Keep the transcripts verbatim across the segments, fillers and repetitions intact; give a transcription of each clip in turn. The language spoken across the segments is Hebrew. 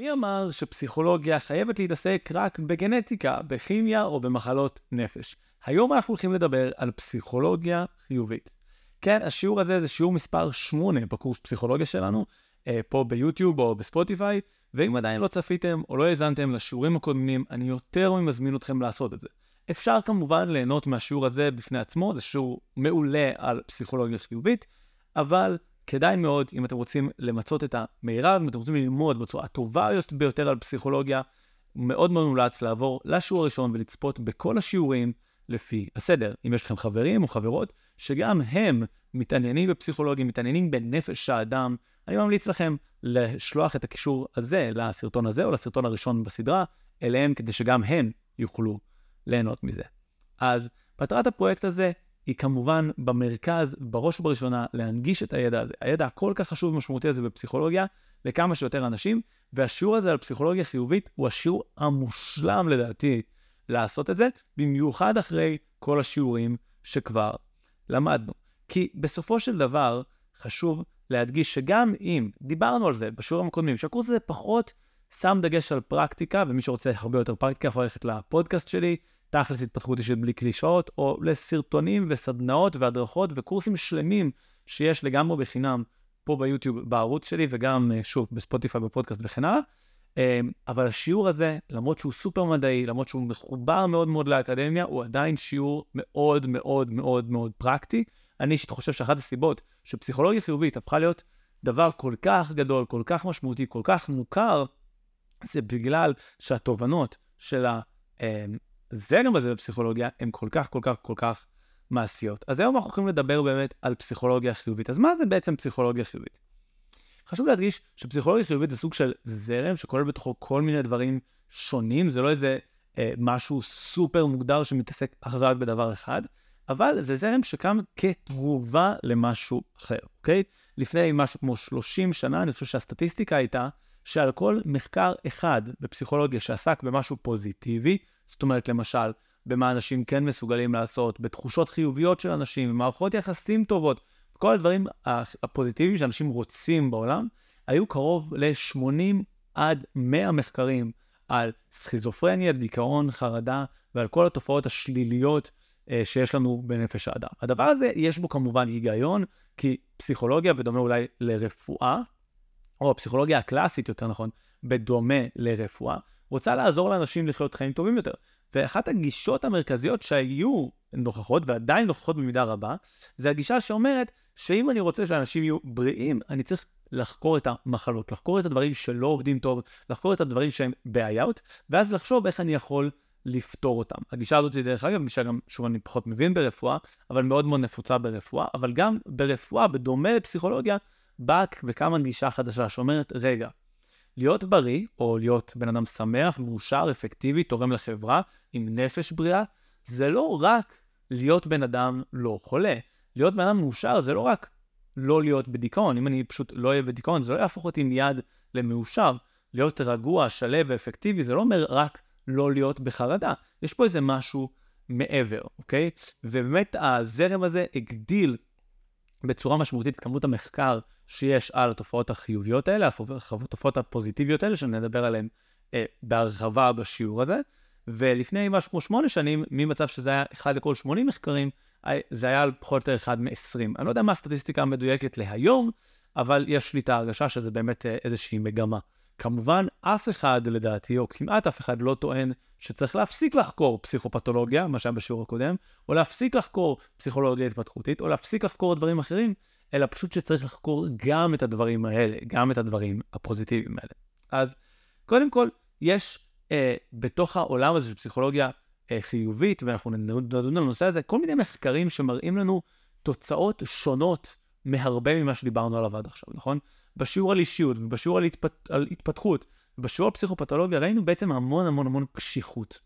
מי אמר שפסיכולוגיה חייבת להתעסק רק בגנטיקה, בכימיה או במחלות נפש? היום אנחנו הולכים לדבר על פסיכולוגיה חיובית. כן, השיעור הזה זה שיעור מספר שמונה בקורס פסיכולוגיה שלנו, פה ביוטיוב או בספוטיפיי, ואם עדיין לא צפיתם או לא האזנתם לשיעורים הקודמים, אני יותר ממזמין אתכם לעשות את זה. אפשר כמובן ליהנות מהשיעור הזה בפני עצמו, זה שיעור מעולה על פסיכולוגיה חיובית, אבל כדאי מאוד, אם אתם רוצים למצות את המירב, אם אתם רוצים ללמוד בצורה הטובה ביותר על פסיכולוגיה, מאוד מאוד מומלץ לעבור לשיעור הראשון ולצפות בכל השיעורים לפי הסדר. אם יש לכם חברים או חברות שגם הם מתעניינים בפסיכולוגיה, מתעניינים בנפש האדם, אני ממליץ לכם לשלוח את הקישור הזה לסרטון הזה או לסרטון הראשון בסדרה אליהם, כדי שגם הם יוכלו ליהנות מזה. אז מטרת הפרויקט הזה היא כמובן במרכז, בראש ובראשונה, להנגיש את הידע הזה. הידע הכל כך חשוב ומשמעותי הזה בפסיכולוגיה לכמה שיותר אנשים, והשיעור הזה על פסיכולוגיה חיובית הוא השיעור המושלם לדעתי לעשות את זה, במיוחד אחרי כל השיעורים שכבר למדנו. כי בסופו של דבר חשוב להדגיש שגם אם דיברנו על זה בשיעורים הקודמים, שהקורס הזה פחות שם דגש על פרקטיקה, ומי שרוצה הרבה יותר פרקטיקה יכול ללכת לפודקאסט שלי, תכלס התפתחות אישית בלי קלישאות, או לסרטונים וסדנאות והדרכות וקורסים שלמים שיש לגמרי בחינם פה ביוטיוב בערוץ שלי, וגם שוב בספוטיפיי, בפודקאסט וכן הלאה. אבל השיעור הזה, למרות שהוא סופר מדעי, למרות שהוא מחובר מאוד מאוד לאקדמיה, הוא עדיין שיעור מאוד מאוד מאוד מאוד פרקטי. אני אישית חושב שאחת הסיבות שפסיכולוגיה חיובית הפכה להיות דבר כל כך גדול, כל כך משמעותי, כל כך מוכר, זה בגלל שהתובנות של הזרם הזה בפסיכולוגיה הן כל כך כל כך כל כך מעשיות. אז היום אנחנו הולכים לדבר באמת על פסיכולוגיה חיובית. אז מה זה בעצם פסיכולוגיה חיובית? חשוב להדגיש שפסיכולוגיה חיובית זה סוג של זרם שכולל בתוכו כל מיני דברים שונים, זה לא איזה אה, משהו סופר מוגדר שמתעסק רק בדבר אחד, אבל זה זרם שקם כתגובה למשהו אחר, אוקיי? לפני משהו כמו שלושים שנה, אני חושב שהסטטיסטיקה הייתה שעל כל מחקר אחד בפסיכולוגיה שעסק במשהו פוזיטיבי, זאת אומרת למשל, במה אנשים כן מסוגלים לעשות, בתחושות חיוביות של אנשים, במערכות יחסים טובות, כל הדברים הפוזיטיביים שאנשים רוצים בעולם, היו קרוב ל-שמונים עד מאה מחקרים על סכיזופרניה, דיכאון, חרדה, ועל כל התופעות השליליות שיש לנו בנפש האדם. הדבר הזה יש בו כמובן היגיון, כי פסיכולוגיה בדומה אולי לרפואה, או הפסיכולוגיה הקלאסית יותר נכון, בדומה לרפואה, רוצה לעזור לאנשים לחיות חיים טובים יותר. ואחת הגישות המרכזיות שהיו נוכחות, ועדיין נוכחות במידה רבה, זה הגישה שאומרת שאם אני רוצה שאנשים יהיו בריאים, אני צריך לחקור את המחלות, לחקור את הדברים שלא עובדים טוב, לחקור את הדברים שהם בעיות, ואז לחשוב איך אני יכול לפתור אותם. הגישה הזאת היא דרך אגב, גישה גם, שוב, אני פחות מבין ברפואה, אבל מאוד מאוד נפוצה ברפואה, אבל גם ברפואה, בדומה לפסיכולוגיה, באק וכמה גישה חדשה שאומרת, רגע, להיות בריא, או להיות בן אדם שמח, מאושר, אפקטיבי, תורם לחברה, עם נפש בריאה, זה לא רק להיות בן אדם לא חולה. להיות בן אדם מאושר זה לא רק לא להיות בדיכאון. אם אני פשוט לא אהיה בדיכאון, זה לא יהפוך אותי מיד למאושר. להיות רגוע, שלב ואפקטיבי, זה לא אומר רק לא להיות בחרדה. יש פה איזה משהו מעבר, אוקיי? ובאמת הזרם הזה הגדיל בצורה משמעותית את כמות המחקר שיש על התופעות החיוביות האלה, התופעות הפוזיטיביות האלה שנדבר עליהן אה, בהרחבה בשיעור הזה. ולפני משהו כמו שמונה שנים, ממצב שזה היה אחד לכל שמונים מחקרים, זה היה פחות או יותר אחד מ-עשרים. אני לא יודע מה הסטטיסטיקה המדויקת להיום, אבל יש לי את ההרגשה שזה באמת איזושהי מגמה. כמובן, אף אחד לדעתי, או כמעט אף אחד לא טוען שצריך להפסיק לחקור פסיכופתולוגיה, מה שהיה בשיעור הקודם, או להפסיק לחקור פסיכולוגיה התפתחותית, או להפסיק לחקור דברים אחרים, אלא פשוט שצריך לחקור גם את הדברים האלה, גם את הדברים הפוזיטיביים האלה. אז קודם כל, יש אה, בתוך העולם הזה של פסיכולוגיה אה, חיובית, ואנחנו נדון על הנושא הזה, כל מיני מחקרים שמראים לנו תוצאות שונות מהרבה ממה שדיברנו עליו עד עכשיו, נכון? בשיעור על אישיות ובשיעור על, התפת... על התפתחות, בשיעור הפסיכופתולוגיה ראינו בעצם המון המון המון קשיחות.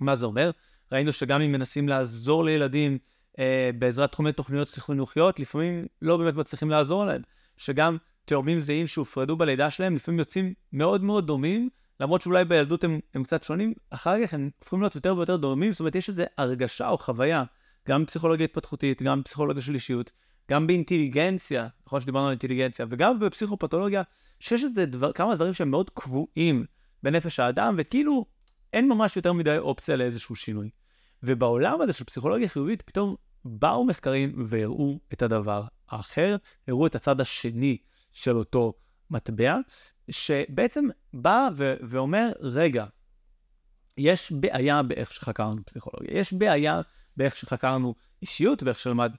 מה זה אומר? ראינו שגם אם מנסים לעזור לילדים אה, בעזרת תחומי תוכניות חינוכיות, לפעמים לא באמת מצליחים לעזור להם. שגם תאומים זהים שהופרדו בלידה שלהם, לפעמים יוצאים מאוד מאוד דומים, למרות שאולי בילדות הם, הם קצת שונים, אחר כך הם הופכים להיות יותר ויותר דומים, זאת אומרת יש איזו הרגשה או חוויה, גם פסיכולוגיה התפתחותית, גם פסיכולוגיה של אישיות, גם באינטליגנציה, נכון שדיברנו על אינטליגנציה, וגם בפסיכופתולוגיה, שיש את זה דבר, כמה דברים שהם מאוד קבועים בנפש האדם, וכאילו אין ממש יותר מדי אופציה לאיזשהו שינוי. ובעולם הזה של פסיכולוגיה חיובית, פתאום באו מחקרים והראו את הדבר האחר, הראו את הצד השני של אותו מטבע, שבעצם בא ו- ואומר, רגע, יש בעיה באיך שחקרנו פסיכולוגיה, יש בעיה באיך שחקרנו אישיות, באיך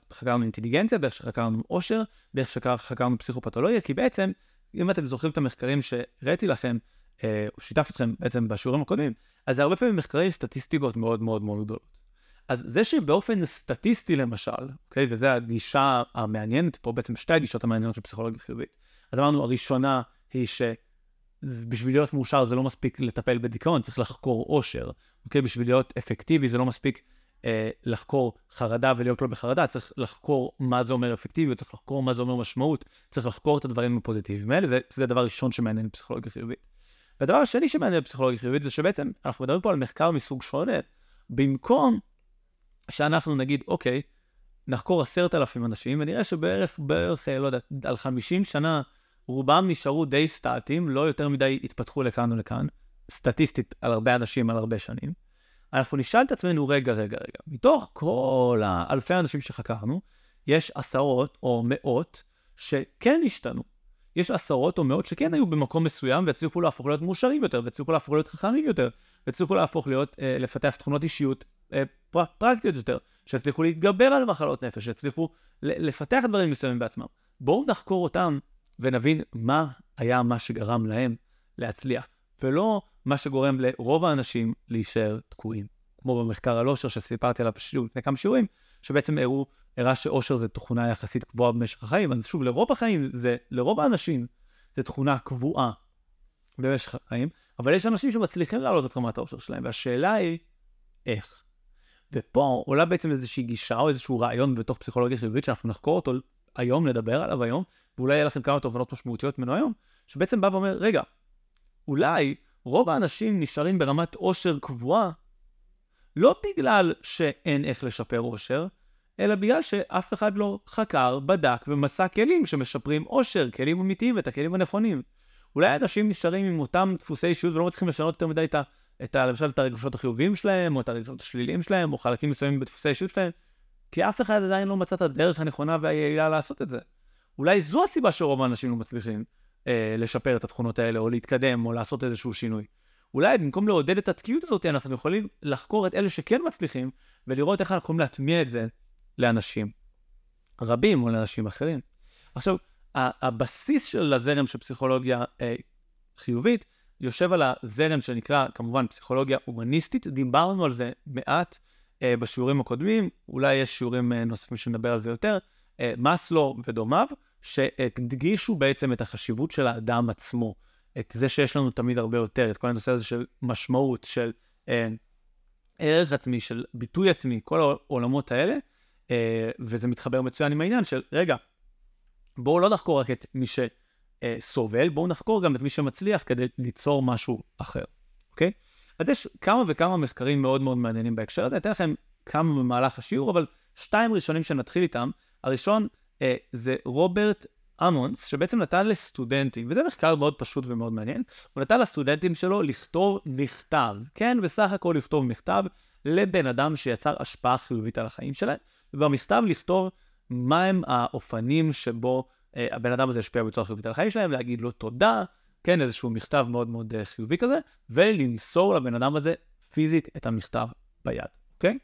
שחקרנו אינטליגנציה, באיך שחקרנו עושר, באיך שחקרנו פסיכופתולוגיה, כי בעצם, אם אתם זוכרים את המחקרים שראיתי לכם, אה, או שיתפתי אתכם בעצם בשיעורים הקודמים, אז הרבה פעמים מחקרים סטטיסטיקות מאוד מאוד מאוד גדולות. אז זה שבאופן סטטיסטי למשל, אוקיי, וזו הגישה המעניינת פה, בעצם שתי הגישות המעניינות של פסיכולוגיה חיובית. אז אמרנו, הראשונה היא שבשביל להיות מאושר זה לא מספיק לטפל בדיכאון, צריך לחקור עושר. אוקיי, בשביל להיות אפקטיבי זה לא מספיק אה, לחקור חרדה ולהיות לא בחרדה, צריך לחקור מה זה אומר אפקטיביות, צריך לחקור מה זה אומר משמעות, צריך לחקור את הדברים הפוזיטיביים האלה, זה, זה הדבר הראשון שמעניין פסיכולוגיה חיובית. והדבר השני שמעניין פסיכולוגיה חיובית זה שבעצם אנחנו מדברים פה על מחקר מסוג שונה, במקום שאנחנו נגיד, אוקיי, נחקור עשרת אלפים אנשים, ונראה שבערך, בערך, לא יודע, על חמישים שנה, רובם נשארו די סטטיים, לא יותר מדי התפתחו לכאן ולכאן, סטטיסטית על הרבה אנשים, על הרבה שנים. אנחנו נשאל את עצמנו, רגע, רגע, רגע, מתוך כל האלפי האנשים שחקרנו, יש עשרות או מאות שכן השתנו. יש עשרות או מאות שכן היו במקום מסוים, והצליחו להפוך להיות מאושרים יותר, והצליחו להפוך להיות חכמים יותר, והצליחו להפוך להיות, אה, לפתח תכונות אישיות, אה, פרקטיות יותר, שהצליחו להתגבר על מחלות נפש, שהצליחו לפתח דברים מסוימים בעצמם. בואו נחקור אותם ונבין מה היה מה שגרם להם להצליח, ולא מה שגורם לרוב האנשים להישאר תקועים. כמו במחקר על אושר שסיפרתי עליו לפני כמה שיעורים, שבעצם הראו, הראה שאושר זה תכונה יחסית קבועה במשך החיים, אז שוב, לרוב החיים, זה, לרוב האנשים, זה תכונה קבועה במשך החיים, אבל יש אנשים שמצליחים להעלות את רמת האושר שלהם, והשאלה היא, איך? ופה עולה בעצם איזושהי גישה או איזשהו רעיון בתוך פסיכולוגיה חיובית שאנחנו נחקור אותו היום, נדבר עליו היום, ואולי יהיה לכם כמה תובנות משמעותיות ממנו היום, שבעצם בא ואומר, רגע, אולי רוב האנשים נשארים ברמת עושר קבועה, לא בגלל שאין איך לשפר עושר, אלא בגלל שאף אחד לא חקר, בדק ומצא כלים שמשפרים עושר, כלים אמיתיים ואת הכלים הנכונים. אולי אנשים נשארים עם אותם דפוסי אישיות ולא מצליחים לשנות יותר מדי את ה... את ה, למשל, את הרגשות החיוביים שלהם, או את הרגשות השליליים שלהם, או חלקים מסוימים בדפוסי האישיות שלהם, כי אף אחד עדיין לא מצא את הדרך הנכונה והיעילה לעשות את זה. אולי זו הסיבה שרוב האנשים לא מצליחים אה, לשפר את התכונות האלה, או להתקדם, או לעשות איזשהו שינוי. אולי במקום לעודד את התקיעות הזאת, אנחנו יכולים לחקור את אלה שכן מצליחים, ולראות איך אנחנו יכולים להטמיע את זה לאנשים רבים, או לאנשים אחרים. עכשיו, הבסיס של הזרם של פסיכולוגיה אה, חיובית, יושב על הזרם שנקרא, כמובן, פסיכולוגיה הומניסטית. דיברנו על זה מעט אה, בשיעורים הקודמים, אולי יש שיעורים אה, נוספים שנדבר על זה יותר, אה, מסלו ודומיו, שהדגישו בעצם את החשיבות של האדם עצמו, את זה שיש לנו תמיד הרבה יותר, את כל הנושא הזה של משמעות, של אה, ערך עצמי, של ביטוי עצמי, כל העולמות האלה, אה, וזה מתחבר מצוין עם העניין של, רגע, בואו לא נחקור רק את מי ש... סובל, בואו נחקור גם את מי שמצליח כדי ליצור משהו אחר, אוקיי? אז יש כמה וכמה מחקרים מאוד מאוד מעניינים בהקשר הזה, אתן לכם כמה במהלך השיעור, אבל שתיים ראשונים שנתחיל איתם, הראשון אה, זה רוברט אמונס, שבעצם נתן לסטודנטים, וזה מחקר מאוד פשוט ומאוד מעניין, הוא נתן לסטודנטים שלו לכתוב מכתב, כן? בסך הכל לכתוב מכתב לבן אדם שיצר השפעה חיובית על החיים שלהם, ובמכתב לכתוב מהם האופנים שבו הבן אדם הזה השפיע בצורה חיובית על החיים שלהם, להגיד לו תודה, כן, איזשהו מכתב מאוד מאוד חיובי כזה, ולמסור לבן אדם הזה פיזית את המכתב ביד, אוקיי?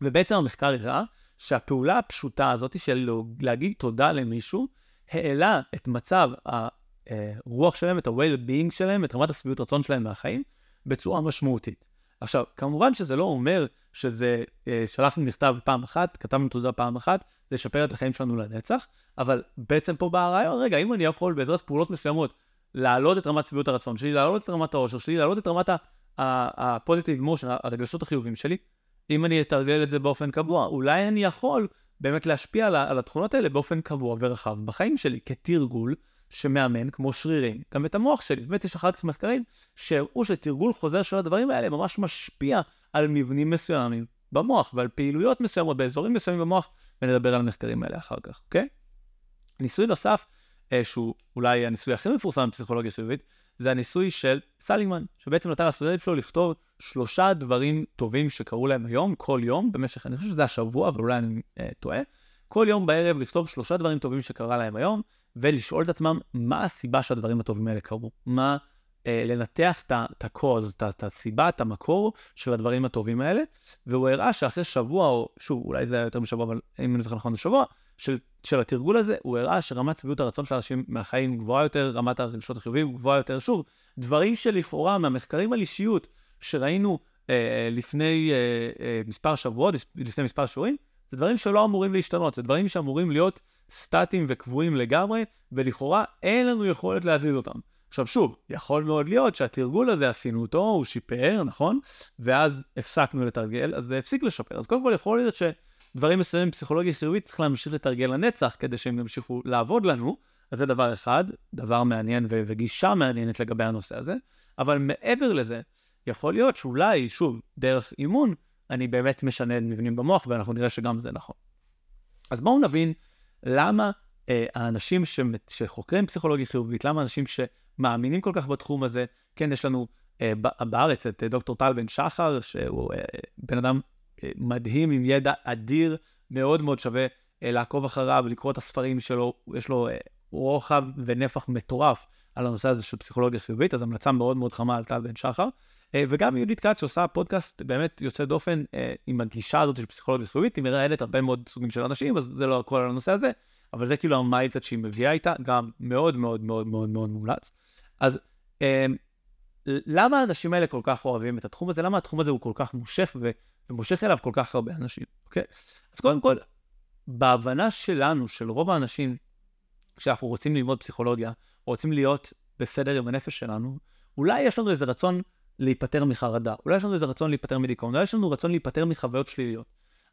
ובעצם המחקר הראה שהפעולה הפשוטה הזאת של להגיד תודה למישהו, העלה את מצב הרוח שלהם, את ה-well-being שלהם, את רמת השביעות רצון שלהם מהחיים, בצורה משמעותית. עכשיו, כמובן שזה לא אומר שזה, שלחנו מכתב פעם אחת, כתבנו תודה פעם אחת, זה ישפר את החיים שלנו לנצח, אבל בעצם פה ברעיון, רגע, אם אני יכול בעזרת פעולות מסוימות, להעלות את רמת שביעות הרצון שלי, להעלות את רמת האושר שלי, להעלות את רמת הפוזיטיב מושן, הרגשות החיובים שלי, אם אני אתרגל את זה באופן קבוע, אולי אני יכול באמת להשפיע על התכונות האלה באופן קבוע ורחב בחיים שלי, כתרגול שמאמן כמו שרירים, גם את המוח שלי. באמת יש אחר כך מחקרים שהראו שתרגול חוזר של הדברים האלה ממש משפיע על מבנים מסוימים במוח ועל פעילויות מסוימות באזורים מסוימים במוח ונדבר על המחקרים האלה אחר כך, אוקיי? ניסוי נוסף, שהוא אולי הניסוי הכי מפורסם בפסיכולוגיה חיובית, זה הניסוי של סליגמן, שבעצם נתן לסטודנטים שלו לכתוב שלושה דברים טובים שקרו להם היום, כל יום, במשך, אני חושב שזה השבוע, אבל אולי אני אה, טועה, כל יום בערב לכתוב שלושה דברים טובים שקרה להם היום, ולשאול את עצמם מה הסיבה שהדברים הטובים האלה קרו, מה אה, לנתח את הקוז, את הסיבה, את המקור של הדברים הטובים האלה, והוא הראה שאחרי שבוע, או שוב, אולי זה היה יותר משבוע, אבל אם אני זוכר נכון זה שבוע, של, של התרגול הזה, הוא הראה שרמת צביעות הרצון של אנשים מהחיים גבוהה יותר, רמת הרגשות החיוביים גבוהה יותר, שוב, דברים שלפעורה מהמחקרים על אישיות, שראינו אה, לפני אה, אה, מספר שבועות, לפני מספר שיעורים, זה דברים שלא אמורים להשתנות, זה דברים שאמורים להיות סטטיים וקבועים לגמרי, ולכאורה אין לנו יכולת להזיז אותם. עכשיו שוב, יכול מאוד להיות שהתרגול הזה, עשינו אותו, הוא שיפר, נכון? ואז הפסקנו לתרגל, אז זה הפסיק לשפר. אז קודם כל יכול להיות שדברים מסוימים בפסיכולוגיה חיובית צריך להמשיך לתרגל לנצח, כדי שהם ימשיכו לעבוד לנו, אז זה דבר אחד, דבר מעניין ו- וגישה מעניינת לגבי הנושא הזה, אבל מעבר לזה, יכול להיות שאולי, שוב, דרך אימון, אני באמת משנה את מבנים במוח, ואנחנו נראה שגם זה נכון. אז בואו נבין למה אה, האנשים ש... שחוקרים פסיכולוגיה חיובית, למה האנשים שמאמינים כל כך בתחום הזה, כן, יש לנו אה, בארץ את אה, דוקטור טל בן-שחר, שהוא אה, בן אדם אה, מדהים עם ידע אדיר, מאוד מאוד שווה אה, לעקוב אחריו, לקרוא את הספרים שלו, יש לו אה, רוחב ונפח מטורף על הנושא הזה של פסיכולוגיה חיובית, אז המלצה מאוד מאוד חמה על טל בן-שחר, וגם יהודית קאץ שעושה פודקאסט באמת יוצא דופן עם הגישה הזאת של פסיכולוגיה חיובית, היא מראיינת הרבה מאוד סוגים של אנשים, אז זה לא הכל על הנושא הזה, אבל זה כאילו המיינדסט שהיא מביאה איתה, גם מאוד מאוד מאוד מאוד מאוד מומלץ. אז למה האנשים האלה כל כך אוהבים את התחום הזה? למה התחום הזה הוא כל כך מושך ומושך אליו כל כך הרבה אנשים? אוקיי? אז קודם כל, בהבנה שלנו, של רוב האנשים, כשאנחנו רוצים ללמוד פסיכולוגיה, רוצים להיות בסדר עם הנפש שלנו, אולי יש לנו איזה רצון להיפטר מחרדה, אולי יש לנו איזה רצון להיפטר מדיכאון, אולי יש לנו רצון להיפטר מחוויות שליליות,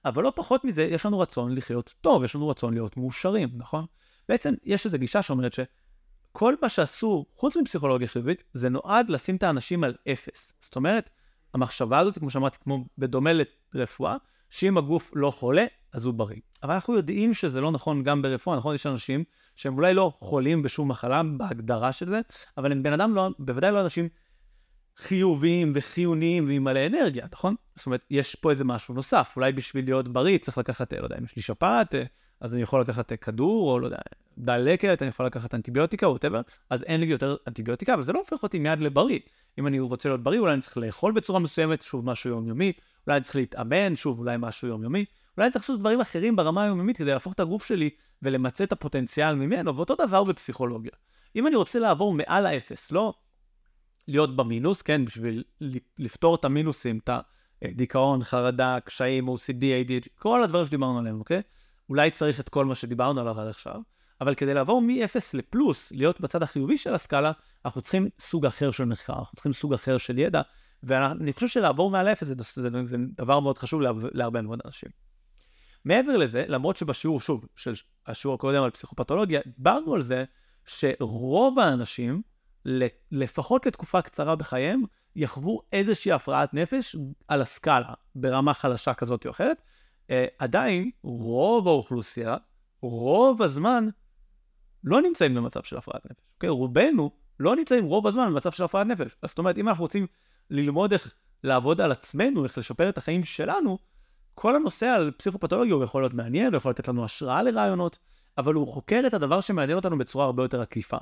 אבל לא פחות מזה, יש לנו רצון לחיות טוב, יש לנו רצון להיות מאושרים, נכון? בעצם יש איזו גישה שאומרת שכל מה שעשו, חוץ מפסיכולוגיה חיובית, זה נועד לשים את האנשים על אפס. זאת אומרת, המחשבה הזאת, כמו שאמרתי, כמו בדומה לרפואה, שאם הגוף לא חולה, אז הוא בריא. אבל אנחנו יודעים שזה לא נכון גם ברפואה, נכון? יש אנשים שהם אולי לא חולים בשום מחלה, בהגדרה של זה, אבל הם בן אדם לא, בוודאי לא אנשים חיוביים וחיוניים ועם מלא אנרגיה, נכון? זאת אומרת, יש פה איזה משהו נוסף, אולי בשביל להיות בריא צריך לקחת, לא יודע, אם יש לי שפעת, אז אני יכול לקחת כדור, או לא יודע, דלקת, אני יכול לקחת אנטיביוטיקה, או whatever, אז אין לי יותר אנטיביוטיקה, אבל זה לא הופך אותי מיד לבריא. אם אני רוצה להיות בריא, אולי אני צריך לאכול בצורה מסוימת, שוב משהו יומיומי, אולי אני צריך להתאמן, שוב אולי משהו יומיומי, אולי אני צריך לעשות דברים אחרים ברמה היומיומית כדי להפוך את הגוף שלי ולמצא את הפוטנציאל ממנו, ואותו דבר בפסיכולוגיה. אם אני רוצה לעבור מעל האפס, לא להיות במינוס, כן, בשביל לפתור את המינוסים, את הדיכאון, חרדה, קשיים, או סי די, איי די, כל הדברים שדיברנו עליהם, אוקיי? אולי צריך את כל מה שדיברנו עליו עד עכשיו, אבל כדי לעבור מ-אפס לפלוס, להיות בצד החיובי של הסקאלה, אנחנו צריכים סוג אחר של מחקר, אנחנו צריכים סוג אחר של ידע, ואני חושב שלעבור מעל אפס, זה, זה, זה דבר מאוד חשוב להרבה מאוד אנשים. מעבר לזה, למרות שבשיעור, שוב, של השיעור הקודם על פסיכופתולוגיה, דיברנו על זה שרוב האנשים, לפחות לתקופה קצרה בחייהם, יחוו איזושהי הפרעת נפש על הסקאלה, ברמה חלשה כזאת או אחרת. עדיין, רוב האוכלוסייה, רוב הזמן, לא נמצאים במצב של הפרעת נפש. אוקיי? רובנו לא נמצאים רוב הזמן במצב של הפרעת נפש. אז זאת אומרת, אם אנחנו רוצים ללמוד איך לעבוד על עצמנו, איך לשפר את החיים שלנו, כל הנושא על פסיכופתולוגיה הוא יכול להיות מעניין, הוא יכול לתת לנו השראה לרעיונות, אבל הוא חוקר את הדבר שמעניין אותנו בצורה הרבה יותר עקיפה.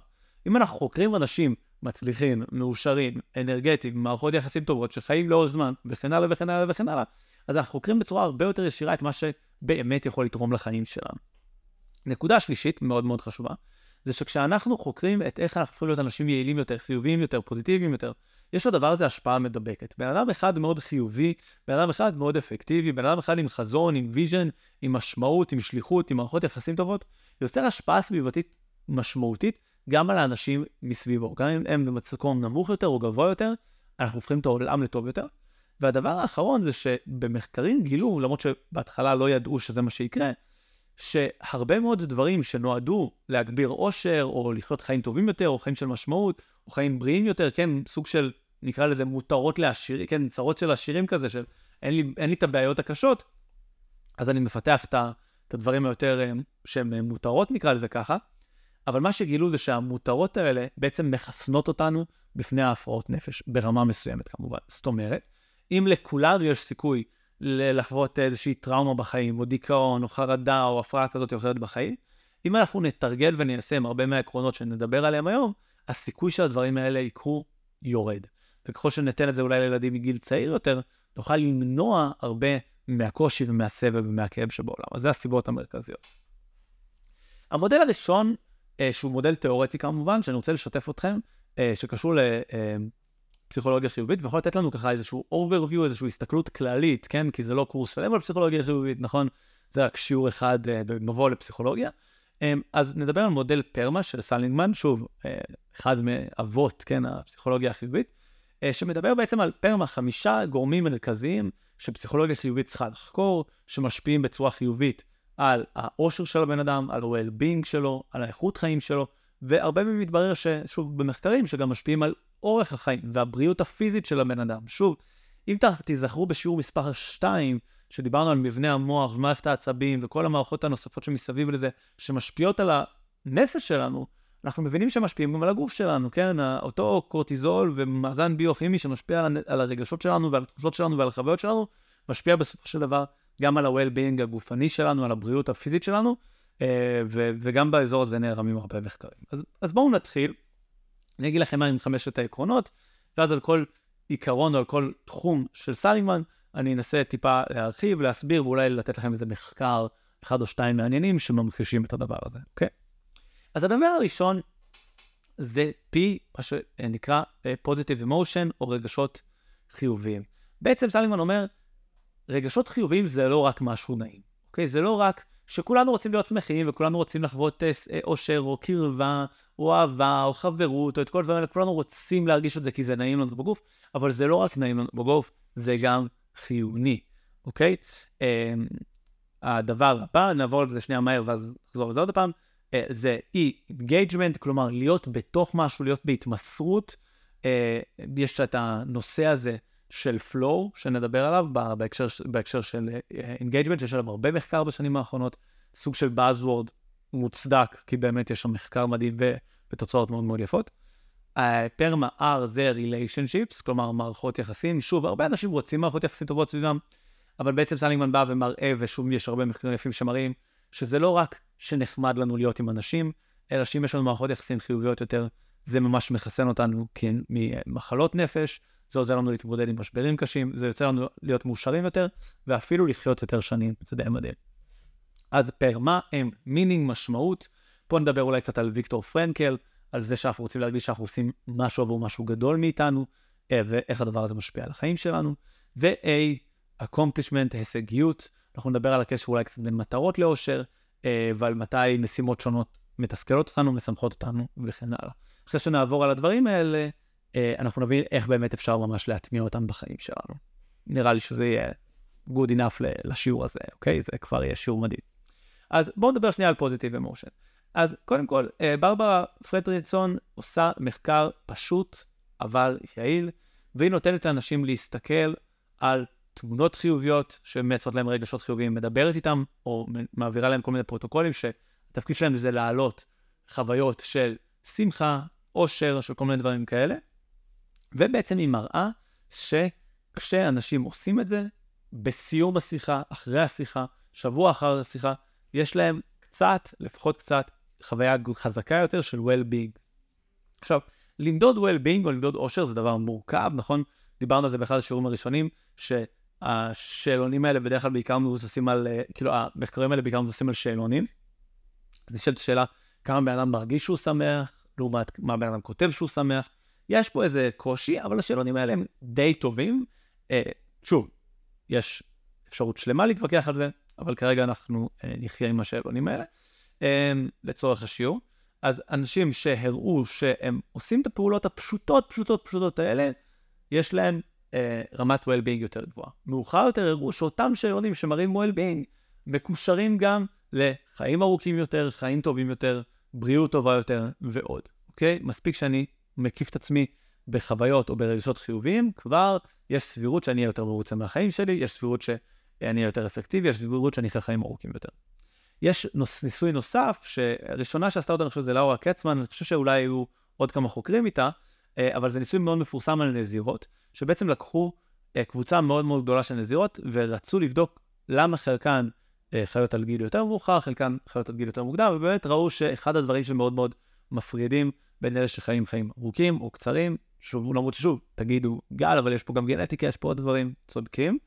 אם אנחנו חוקרים אנשים מצליחים, מאושרים, אנרגטיים, מערכות יחסים טובות, שחיים לאורך זמן, וכן הלאה וכן הלאה וכן הלאה, אז אנחנו חוקרים בצורה הרבה יותר ישירה את מה שבאמת יכול לתרום לחיים שלנו. נקודה שלישית, מאוד מאוד חשובה, זה שכשאנחנו חוקרים את איך אנחנו יכולים להיות אנשים יעילים יותר, חיוביים יותר, פוזיטיביים יותר, יש לדבר הזה השפעה מדבקת. בן אדם אחד מאוד חיובי, בן אדם אחד מאוד אפקטיבי, בן אדם אחד עם חזון, עם ויז'ן, עם משמעות, עם שליחות, עם מערכות יחסים טובות, יוצר השפעה סביבתית משמעותית גם על האנשים מסביבו. גם אם הם במצקום נמוך יותר או גבוה יותר, אנחנו הופכים את העולם לטוב יותר. והדבר האחרון זה שבמחקרים גילו, למרות שבהתחלה לא ידעו שזה מה שיקרה, שהרבה מאוד דברים שנועדו להגביר עושר, או לחיות חיים טובים יותר, או חיים של משמעות, או חיים בריאים יותר, כן, סוג של, נקרא לזה מותרות לעשירים, כן, צרות של עשירים כזה, של אין לי, אין לי את הבעיות הקשות, אז אני מפתח את את הדברים היותר שהן מותרות, נקרא לזה ככה, אבל מה שגילו זה שהמותרות האלה בעצם מחסנות אותנו בפני ההפרעות נפש, ברמה מסוימת כמובן. זאת אומרת, אם לכולנו יש סיכוי לחוות איזושהי טראומה בחיים, או דיכאון, או חרדה, או הפרעה כזאת או אחרת בחיים, אם אנחנו נתרגל וניישם הרבה מהעקרונות שנדבר עליהם היום, הסיכוי שהדברים האלה יקרו יורד. וככל שניתן את זה אולי לילדים מגיל צעיר יותר, נוכל למנוע הרבה מהקושי ומהסבל ומהכאב שבעולם. אז זה הסיבות המרכזיות. המודל הראשון, שהוא מודל תיאורטי כמובן, שאני רוצה לשתף אתכם, שקשור לפסיכולוגיה חיובית, ויכול לתת לנו ככה איזשהו overview, איזושהי הסתכלות כללית, כן? כי זה לא קורס שלם על פסיכולוגיה חיובית, נכון? זה רק שיעור אחד במבוא לפסיכולוגיה. אז נדבר על מודל פרמה של סלינגמן, שוב, אחד מאבות, כן, הפסיכולוגיה החיובית, שמדבר בעצם על פרמה, חמישה גורמים מרכזיים שפסיכולוגיה חיובית צריכה לחקור, שמשפיעים בצורה חיובית על העושר של הבן אדם, על ה-well-being שלו, על האיכות חיים שלו, והרבה מהם מתברר ששוב במחקרים שגם משפיעים על אורך החיים והבריאות הפיזית של הבן אדם. שוב, אם תזכרו בשיעור מספר שתיים, שדיברנו על מבנה המוח ומערכת העצבים וכל המערכות הנוספות שמסביב לזה, שמשפיעות על הנפש שלנו, אנחנו מבינים שמשפיעים גם על הגוף שלנו, כן? אותו קורטיזול ומאזן ביוכימי שמשפיע על הרגשות שלנו ועל התחושות שלנו ועל החוויות שלנו, משפיע בסופו של דבר גם על ה-well-being הגופני שלנו, על הבריאות הפיזית שלנו, וגם באזור הזה נערמים הרבה מחקרים. אז, אז בואו נתחיל. אני אגיד לכם מה עם חמשת העקרונות, ואז על כל עיקרון או על כל תחום של סלינגמן, אני אנסה טיפה להרחיב, להסביר, ואולי לתת לכם איזה מחקר אחד או שתיים מעניינים שממחישים את הדבר הזה, אוקיי? אז הדבר הראשון זה P, מה שנקרא Positive Emotion, או רגשות חיוביים. בעצם סלינגמן אומר, רגשות חיוביים זה לא רק משהו נעים, אוקיי? זה לא רק שכולנו רוצים להיות שמחים, וכולנו רוצים לחוות אושר, או קרבה, או אהבה, או חברות, או את כל דבר, כולנו רוצים להרגיש את זה כי זה נעים לנו בגוף, אבל זה לא רק נעים לנו בגוף, זה גם חיוני, אוקיי? הדבר הבא, נעבור על זה שנייה מהר, ואז נחזור לזה עוד הפעם, זה e-engagement, כלומר להיות בתוך משהו, להיות בהתמסרות. יש את הנושא הזה של flow, שנדבר עליו בהקשר, בהקשר של engagement, שיש עליו הרבה מחקר בשנים האחרונות, סוג של buzzword מוצדק, כי באמת יש שם מחקר מדהים ותוצאות מאוד מאוד יפות. פרמה R זה relationships, כלומר מערכות יחסים. שוב, הרבה אנשים רוצים מערכות יחסים טובות סביבם, אבל בעצם סלינגמן בא ומראה, ושוב יש הרבה מחקרים יפים שמראים, שזה לא רק שנחמד לנו להיות עם אנשים, אלא שאם יש לנו מערכות יחסים חיוביות יותר, זה ממש מחסן אותנו כן, ממחלות נפש, זה עוזר לנו להתמודד עם משברים קשים, זה יוצא לנו להיות מאושרים יותר, ואפילו לחיות יותר שנים, זה די מדהים. אז פרמה הם מינינג, משמעות. פה נדבר אולי קצת על ויקטור פרנקל, על זה שאנחנו רוצים להרגיש שאנחנו עושים משהו עבור משהו גדול מאיתנו, ואיך הדבר הזה משפיע על החיים שלנו. ו-A, accomplishment, הישגיות, אנחנו נדבר על הקשר אולי קצת בין מטרות לאושר, ועל מתי משימות שונות מתסכלות אותנו, משמחות אותנו וכן הלאה. אחרי שנעבור על הדברים האלה, אנחנו נבין איך באמת אפשר ממש להטמיע אותם בחיים שלנו. נראה לי שזה יהיה good enough לשיעור הזה, אוקיי? זה כבר יהיה שיעור מדהים. אז בואו נדבר שנייה על positive emotion. אז קודם כל, ברברה פרדריקסון עושה מחקר פשוט, אבל יעיל, והיא נותנת לאנשים להסתכל על תמונות חיוביות שמייצרות להם רגשות חיוביים, מדברת איתם, או מעבירה להם כל מיני פרוטוקולים, שהתפקיד שלהם זה להעלות חוויות של שמחה, עושר, של כל מיני דברים כאלה, ובעצם היא מראה שכשאנשים עושים את זה, בסיום השיחה, אחרי השיחה, שבוע אחר השיחה, יש להם קצת, לפחות קצת, חוויה חזקה יותר של well-being. עכשיו, למדוד well-being או למדוד עושר זה דבר מורכב, נכון? דיברנו על זה באחד השיעורים הראשונים, שהשאלונים האלה בדרך כלל בעיקר מבוססים על, כאילו, המחקרים האלה בעיקר מבוססים על שאלונים. אז נשאלת שאלה, כמה בן אדם מרגיש שהוא שמח, לעומת מה בן אדם כותב שהוא שמח. יש פה איזה קושי, אבל השאלונים האלה הם די טובים. שוב, יש אפשרות שלמה להתווכח על זה, אבל כרגע אנחנו נחיה עם השאלונים האלה, לצורך השיעור. אז אנשים שהראו שהם עושים את הפעולות הפשוטות, פשוטות, פשוטות האלה, יש להם רמת well-being יותר גבוהה. מאוחר יותר הראו שאותם שאלונים שמראים well-being, מקושרים גם לחיים ארוכים יותר, חיים טובים יותר, בריאות טובה יותר ועוד. אוקיי? מספיק שאני מקיף את עצמי בחוויות או ברגשות חיוביים, כבר יש סבירות שאני אהיה יותר מרוצה מהחיים שלי, יש סבירות שאני אהיה יותר אפקטיבי, יש סבירות שאני אהיה חיים ארוכים יותר. יש נוס, ניסוי נוסף, שראשונה שעשתה אותה, אני חושב שזה לאורה קצמן, אני חושב שאולי היו עוד כמה חוקרים איתה, אבל זה ניסוי מאוד מפורסם על נזירות, שבעצם לקחו קבוצה מאוד מאוד גדולה של נזירות, ורצו לבדוק למה חלקן חיות על גיל יותר מאוחר, חלקן חיות על גיל יותר מוקדם, ובאמת ראו שאחד הדברים שמאוד מאוד מפרידים בין אלה שחיים חיים ארוכים או קצרים, שוב, למרות ששוב, תגידו גל, אבל יש פה גם גנטיקה, יש פה עוד דברים צודקים,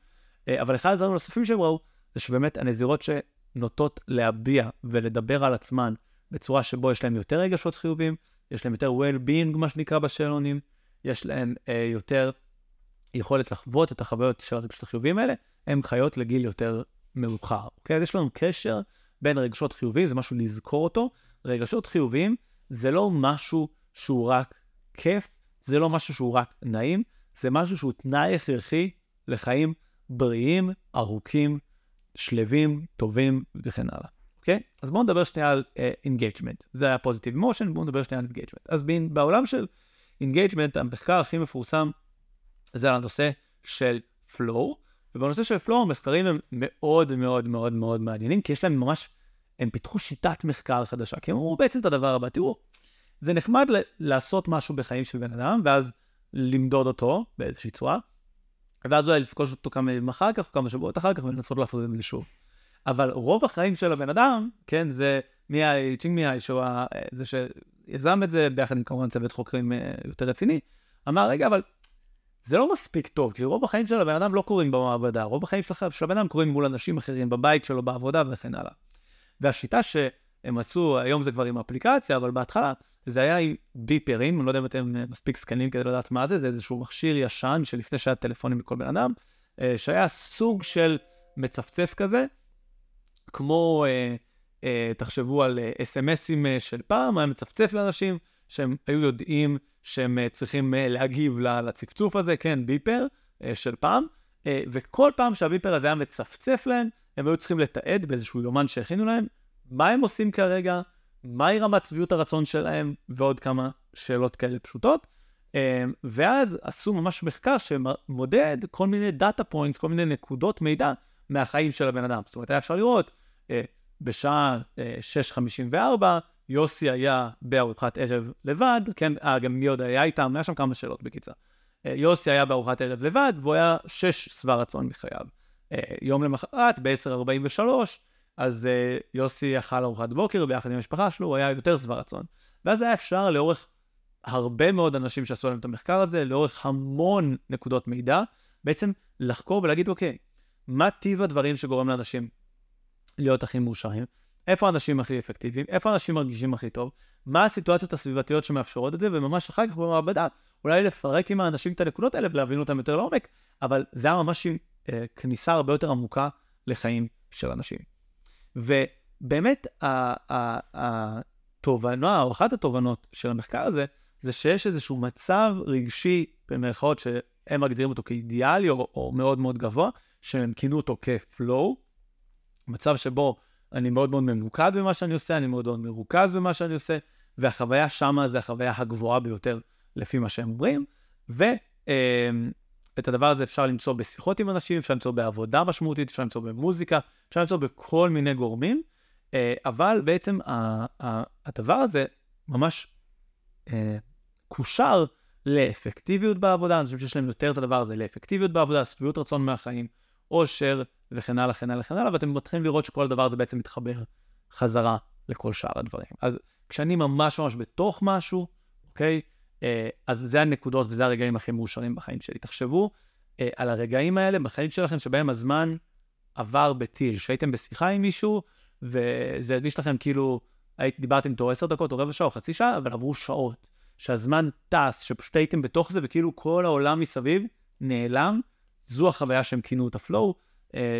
אבל אחד הדברים הנוספים שהם ראו, זה שבאמת הנזירות שנוטות להביע ולדבר על עצמן בצורה שבו יש להם יותר רגשות חיובים, יש להם יותר well-being, מה שנקרא בשאלונים, יש להם אה, יותר יכולת לחוות את החוויות של הרגשות החיובים האלה, הם חיות לגיל יותר מאוחר. אוקיי? אז יש לנו קשר בין רגשות חיובים, זה משהו לזכור אותו. רגשות חיובים זה לא משהו שהוא רק כיף, זה לא משהו שהוא רק נעים, זה משהו שהוא תנאי הכרחי לחיים בריאים, ארוכים, שלבים, טובים וכן הלאה. אוקיי? אז בואו נדבר שנייה על engagement. זה היה positive emotion, בואו נדבר שנייה על engagement. אז בעולם של engagement, המחקר הכי מפורסם זה על הנושא של flow, ובנושא של flow המחקרים הם מאוד מאוד מאוד מאוד מעניינים, כי יש להם ממש, הם פיתחו שיטת מחקר חדשה, כי הם אמרו בעצם את הדבר הבא, תראו, זה נחמד ל- לעשות משהו בחיים של בן אדם, ואז למדוד אותו באיזושהי צורה, ואז אולי לפגוש אותו כמה ימים אחר כך, או כמה שבועות אחר כך, ולנסות לעשות את זה שוב. אבל רוב החיים של הבן אדם, כן, זה מי ה-Ching מי ה-Shoa, זה שיזם את זה, ביחד עם כמובן צוות חוקרים יותר רציני, אמר, רגע, אבל זה לא מספיק טוב, כי רוב החיים של הבן אדם לא קורים במעבדה, רוב החיים של הבן אדם קורים מול אנשים אחרים, בבית שלו, בעבודה וכן הלאה. והשיטה שהם עשו, היום זה כבר עם אפליקציה, אבל בהתחלה זה היה עם ביפרים, אני לא יודע אם אתם מספיק סקנים כדי לדעת מה זה, זה איזשהו מכשיר ישן שלפני שהיה טלפונים לכל בן אדם, שהיה סוג של מצפצף כזה, כמו, תחשבו על אס-אמסים של פעם, היה מצפצף לאנשים, שהם היו יודעים שהם צריכים להגיב לצפצוף הזה, כן, ביפר של פעם, וכל פעם שהביפר הזה היה מצפצף להם, הם היו צריכים לתעד באיזשהו יומן שהכינו להם, מה הם עושים כרגע, מהי רמת צביעות הרצון שלהם, ועוד כמה שאלות כאלה פשוטות, ואז עשו ממש מחקר שמודד כל מיני דאטה פוינטס, כל מיני נקודות מידע מהחיים של הבן אדם. זאת אומרת, היה אפשר לראות, בשעה שש חמישים וארבע, יוסי היה בארוחת ערב לבד, כן, גם מי עוד היה איתם, היה שם כמה שאלות בקיצה. יוסי היה בארוחת ערב לבד, והוא היה שש שבע רצון בחייו. יום למחרת, ב-עשר ארבעים ושלוש, אז יוסי אכל ארוחת בוקר, ביחד עם המשפחה שלו, הוא היה יותר שבע רצון. ואז היה אפשר לאורך הרבה מאוד אנשים שעשו להם את המחקר הזה, לאורך המון נקודות מידע, בעצם לחקור ולהגיד, אוקיי, מה טיב הדברים שגורם לאנשים להיות הכי מאושרים? איפה האנשים הכי אפקטיביים, איפה האנשים מרגישים הכי טוב, מה הסיטואציות הסביבתיות שמאפשרות את זה, וממש אחר כך במעבדה, אולי לפרק עם האנשים את הנקודות האלה ולהבין אותם יותר לעומק, אבל זה היה ממש אה, כניסה הרבה יותר עמוקה לחיים של אנשים. ובאמת, התובנה, או אחת התובנות של המחקר הזה, זה שיש איזשהו מצב רגשי, במרכאות שהם מגדירים אותו כאידיאלי, או, או מאוד מאוד גבוה, שהם כינו אותו כפלואו, מצב שבו אני מאוד מאוד ממוקד במה שאני עושה, אני מאוד מאוד מרוכז במה שאני עושה, והחוויה שמה זה החוויה הגבוהה ביותר לפי מה שהם אומרים, ואת הדבר הזה אפשר למצוא בשיחות עם אנשים, אפשר למצוא בעבודה משמעותית, אפשר למצוא במוזיקה, אפשר למצוא בכל מיני גורמים, אבל בעצם הדבר הזה ממש קושר לאפקטיביות בעבודה, אנשים שיש להם יותר את הדבר הזה, לאפקטיביות בעבודה, סביעות רצון מהחיים, עושר, וכן הלאה, וכן הלאה, וכן הלאה, ואתם מתחילים לראות שכל הדבר הזה בעצם מתחבר חזרה לכל שאר הדברים. אז כשאני ממש ממש בתוך משהו, אוקיי, אז זה הנקודות וזה הרגעים הכי מאושרים בחיים שלי. תחשבו על הרגעים האלה בחיים שלכם שבהם הזמן עבר בטיל, שהייתם בשיחה עם מישהו, וזה הרגיש לכם כאילו, דיברתם איתו עשר דקות או רבע שעה או חצי שעה, אבל עברו שעות, שהזמן טס, שפשוט הייתם בתוך זה, וכאילו כל העולם מסביב נעלם, זו החוויה שהם כינו את הפלואו.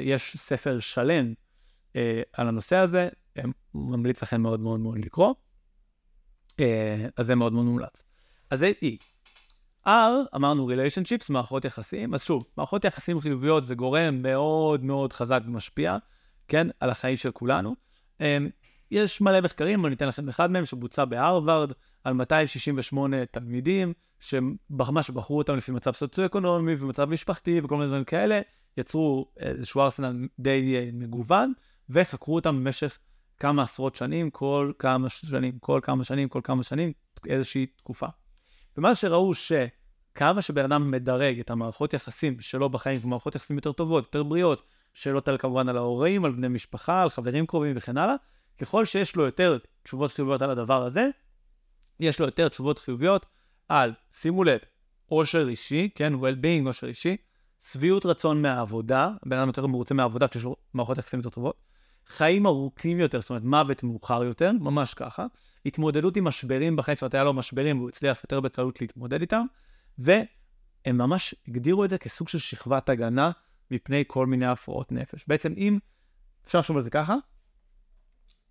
יש ספר שלם על הנושא הזה, ממליץ לכם מאוד מאוד מאוד לקרוא, אז זה מאוד מאוד מומלץ. אז זה E. R, אמרנו relationships, מערכות יחסים, אז שוב, מערכות יחסים חיוביות זה גורם מאוד מאוד חזק ומשפיע, כן, על החיים של כולנו. יש מלא מחקרים, אני אתן לכם אחד מהם שבוצע בהרווארד, על מאתיים שישים ושמונה תלמידים, שממש בחרו אותם לפי מצב סוציו-אקונומי ומצב משפחתי וכל מיני דברים כאלה, יצרו איזשהו ארסנל די מגוון, וחקרו אותם במשך כמה עשרות שנים, כל כמה שנים, כל כמה שנים, כל כמה שנים, איזושהי תקופה. ומה שראו שכמה שבן אדם מדרג את המערכות יחסים שלו בחיים, ומערכות יחסים יותר טובות, יותר בריאות, שאלות על כמובן על ההורים, על בני משפחה, על חברים קרובים וכן הלאה, ככל שיש לו יותר תשובות חיוביות על הדבר הזה, יש לו יותר תשובות חיוביות על, שימו לב, עושר אישי, כן, well-being, עושר אישי, סביעות רצון מהעבודה, בן אדם יותר מרוצה מהעבודה, כשיש לו מערכות יחסים יותר טובות, חיים ארוכים יותר, זאת אומרת מוות מאוחר יותר, ממש ככה, התמודדות עם משברים בחיים, זאת אומרת היה לו משברים והוא הצליח יותר בקלות להתמודד איתם, והם ממש הגדירו את זה כסוג של שכבת הגנה מפני כל מיני הפרעות נפש. בעצם אם, אפשר לשאול על זה ככה,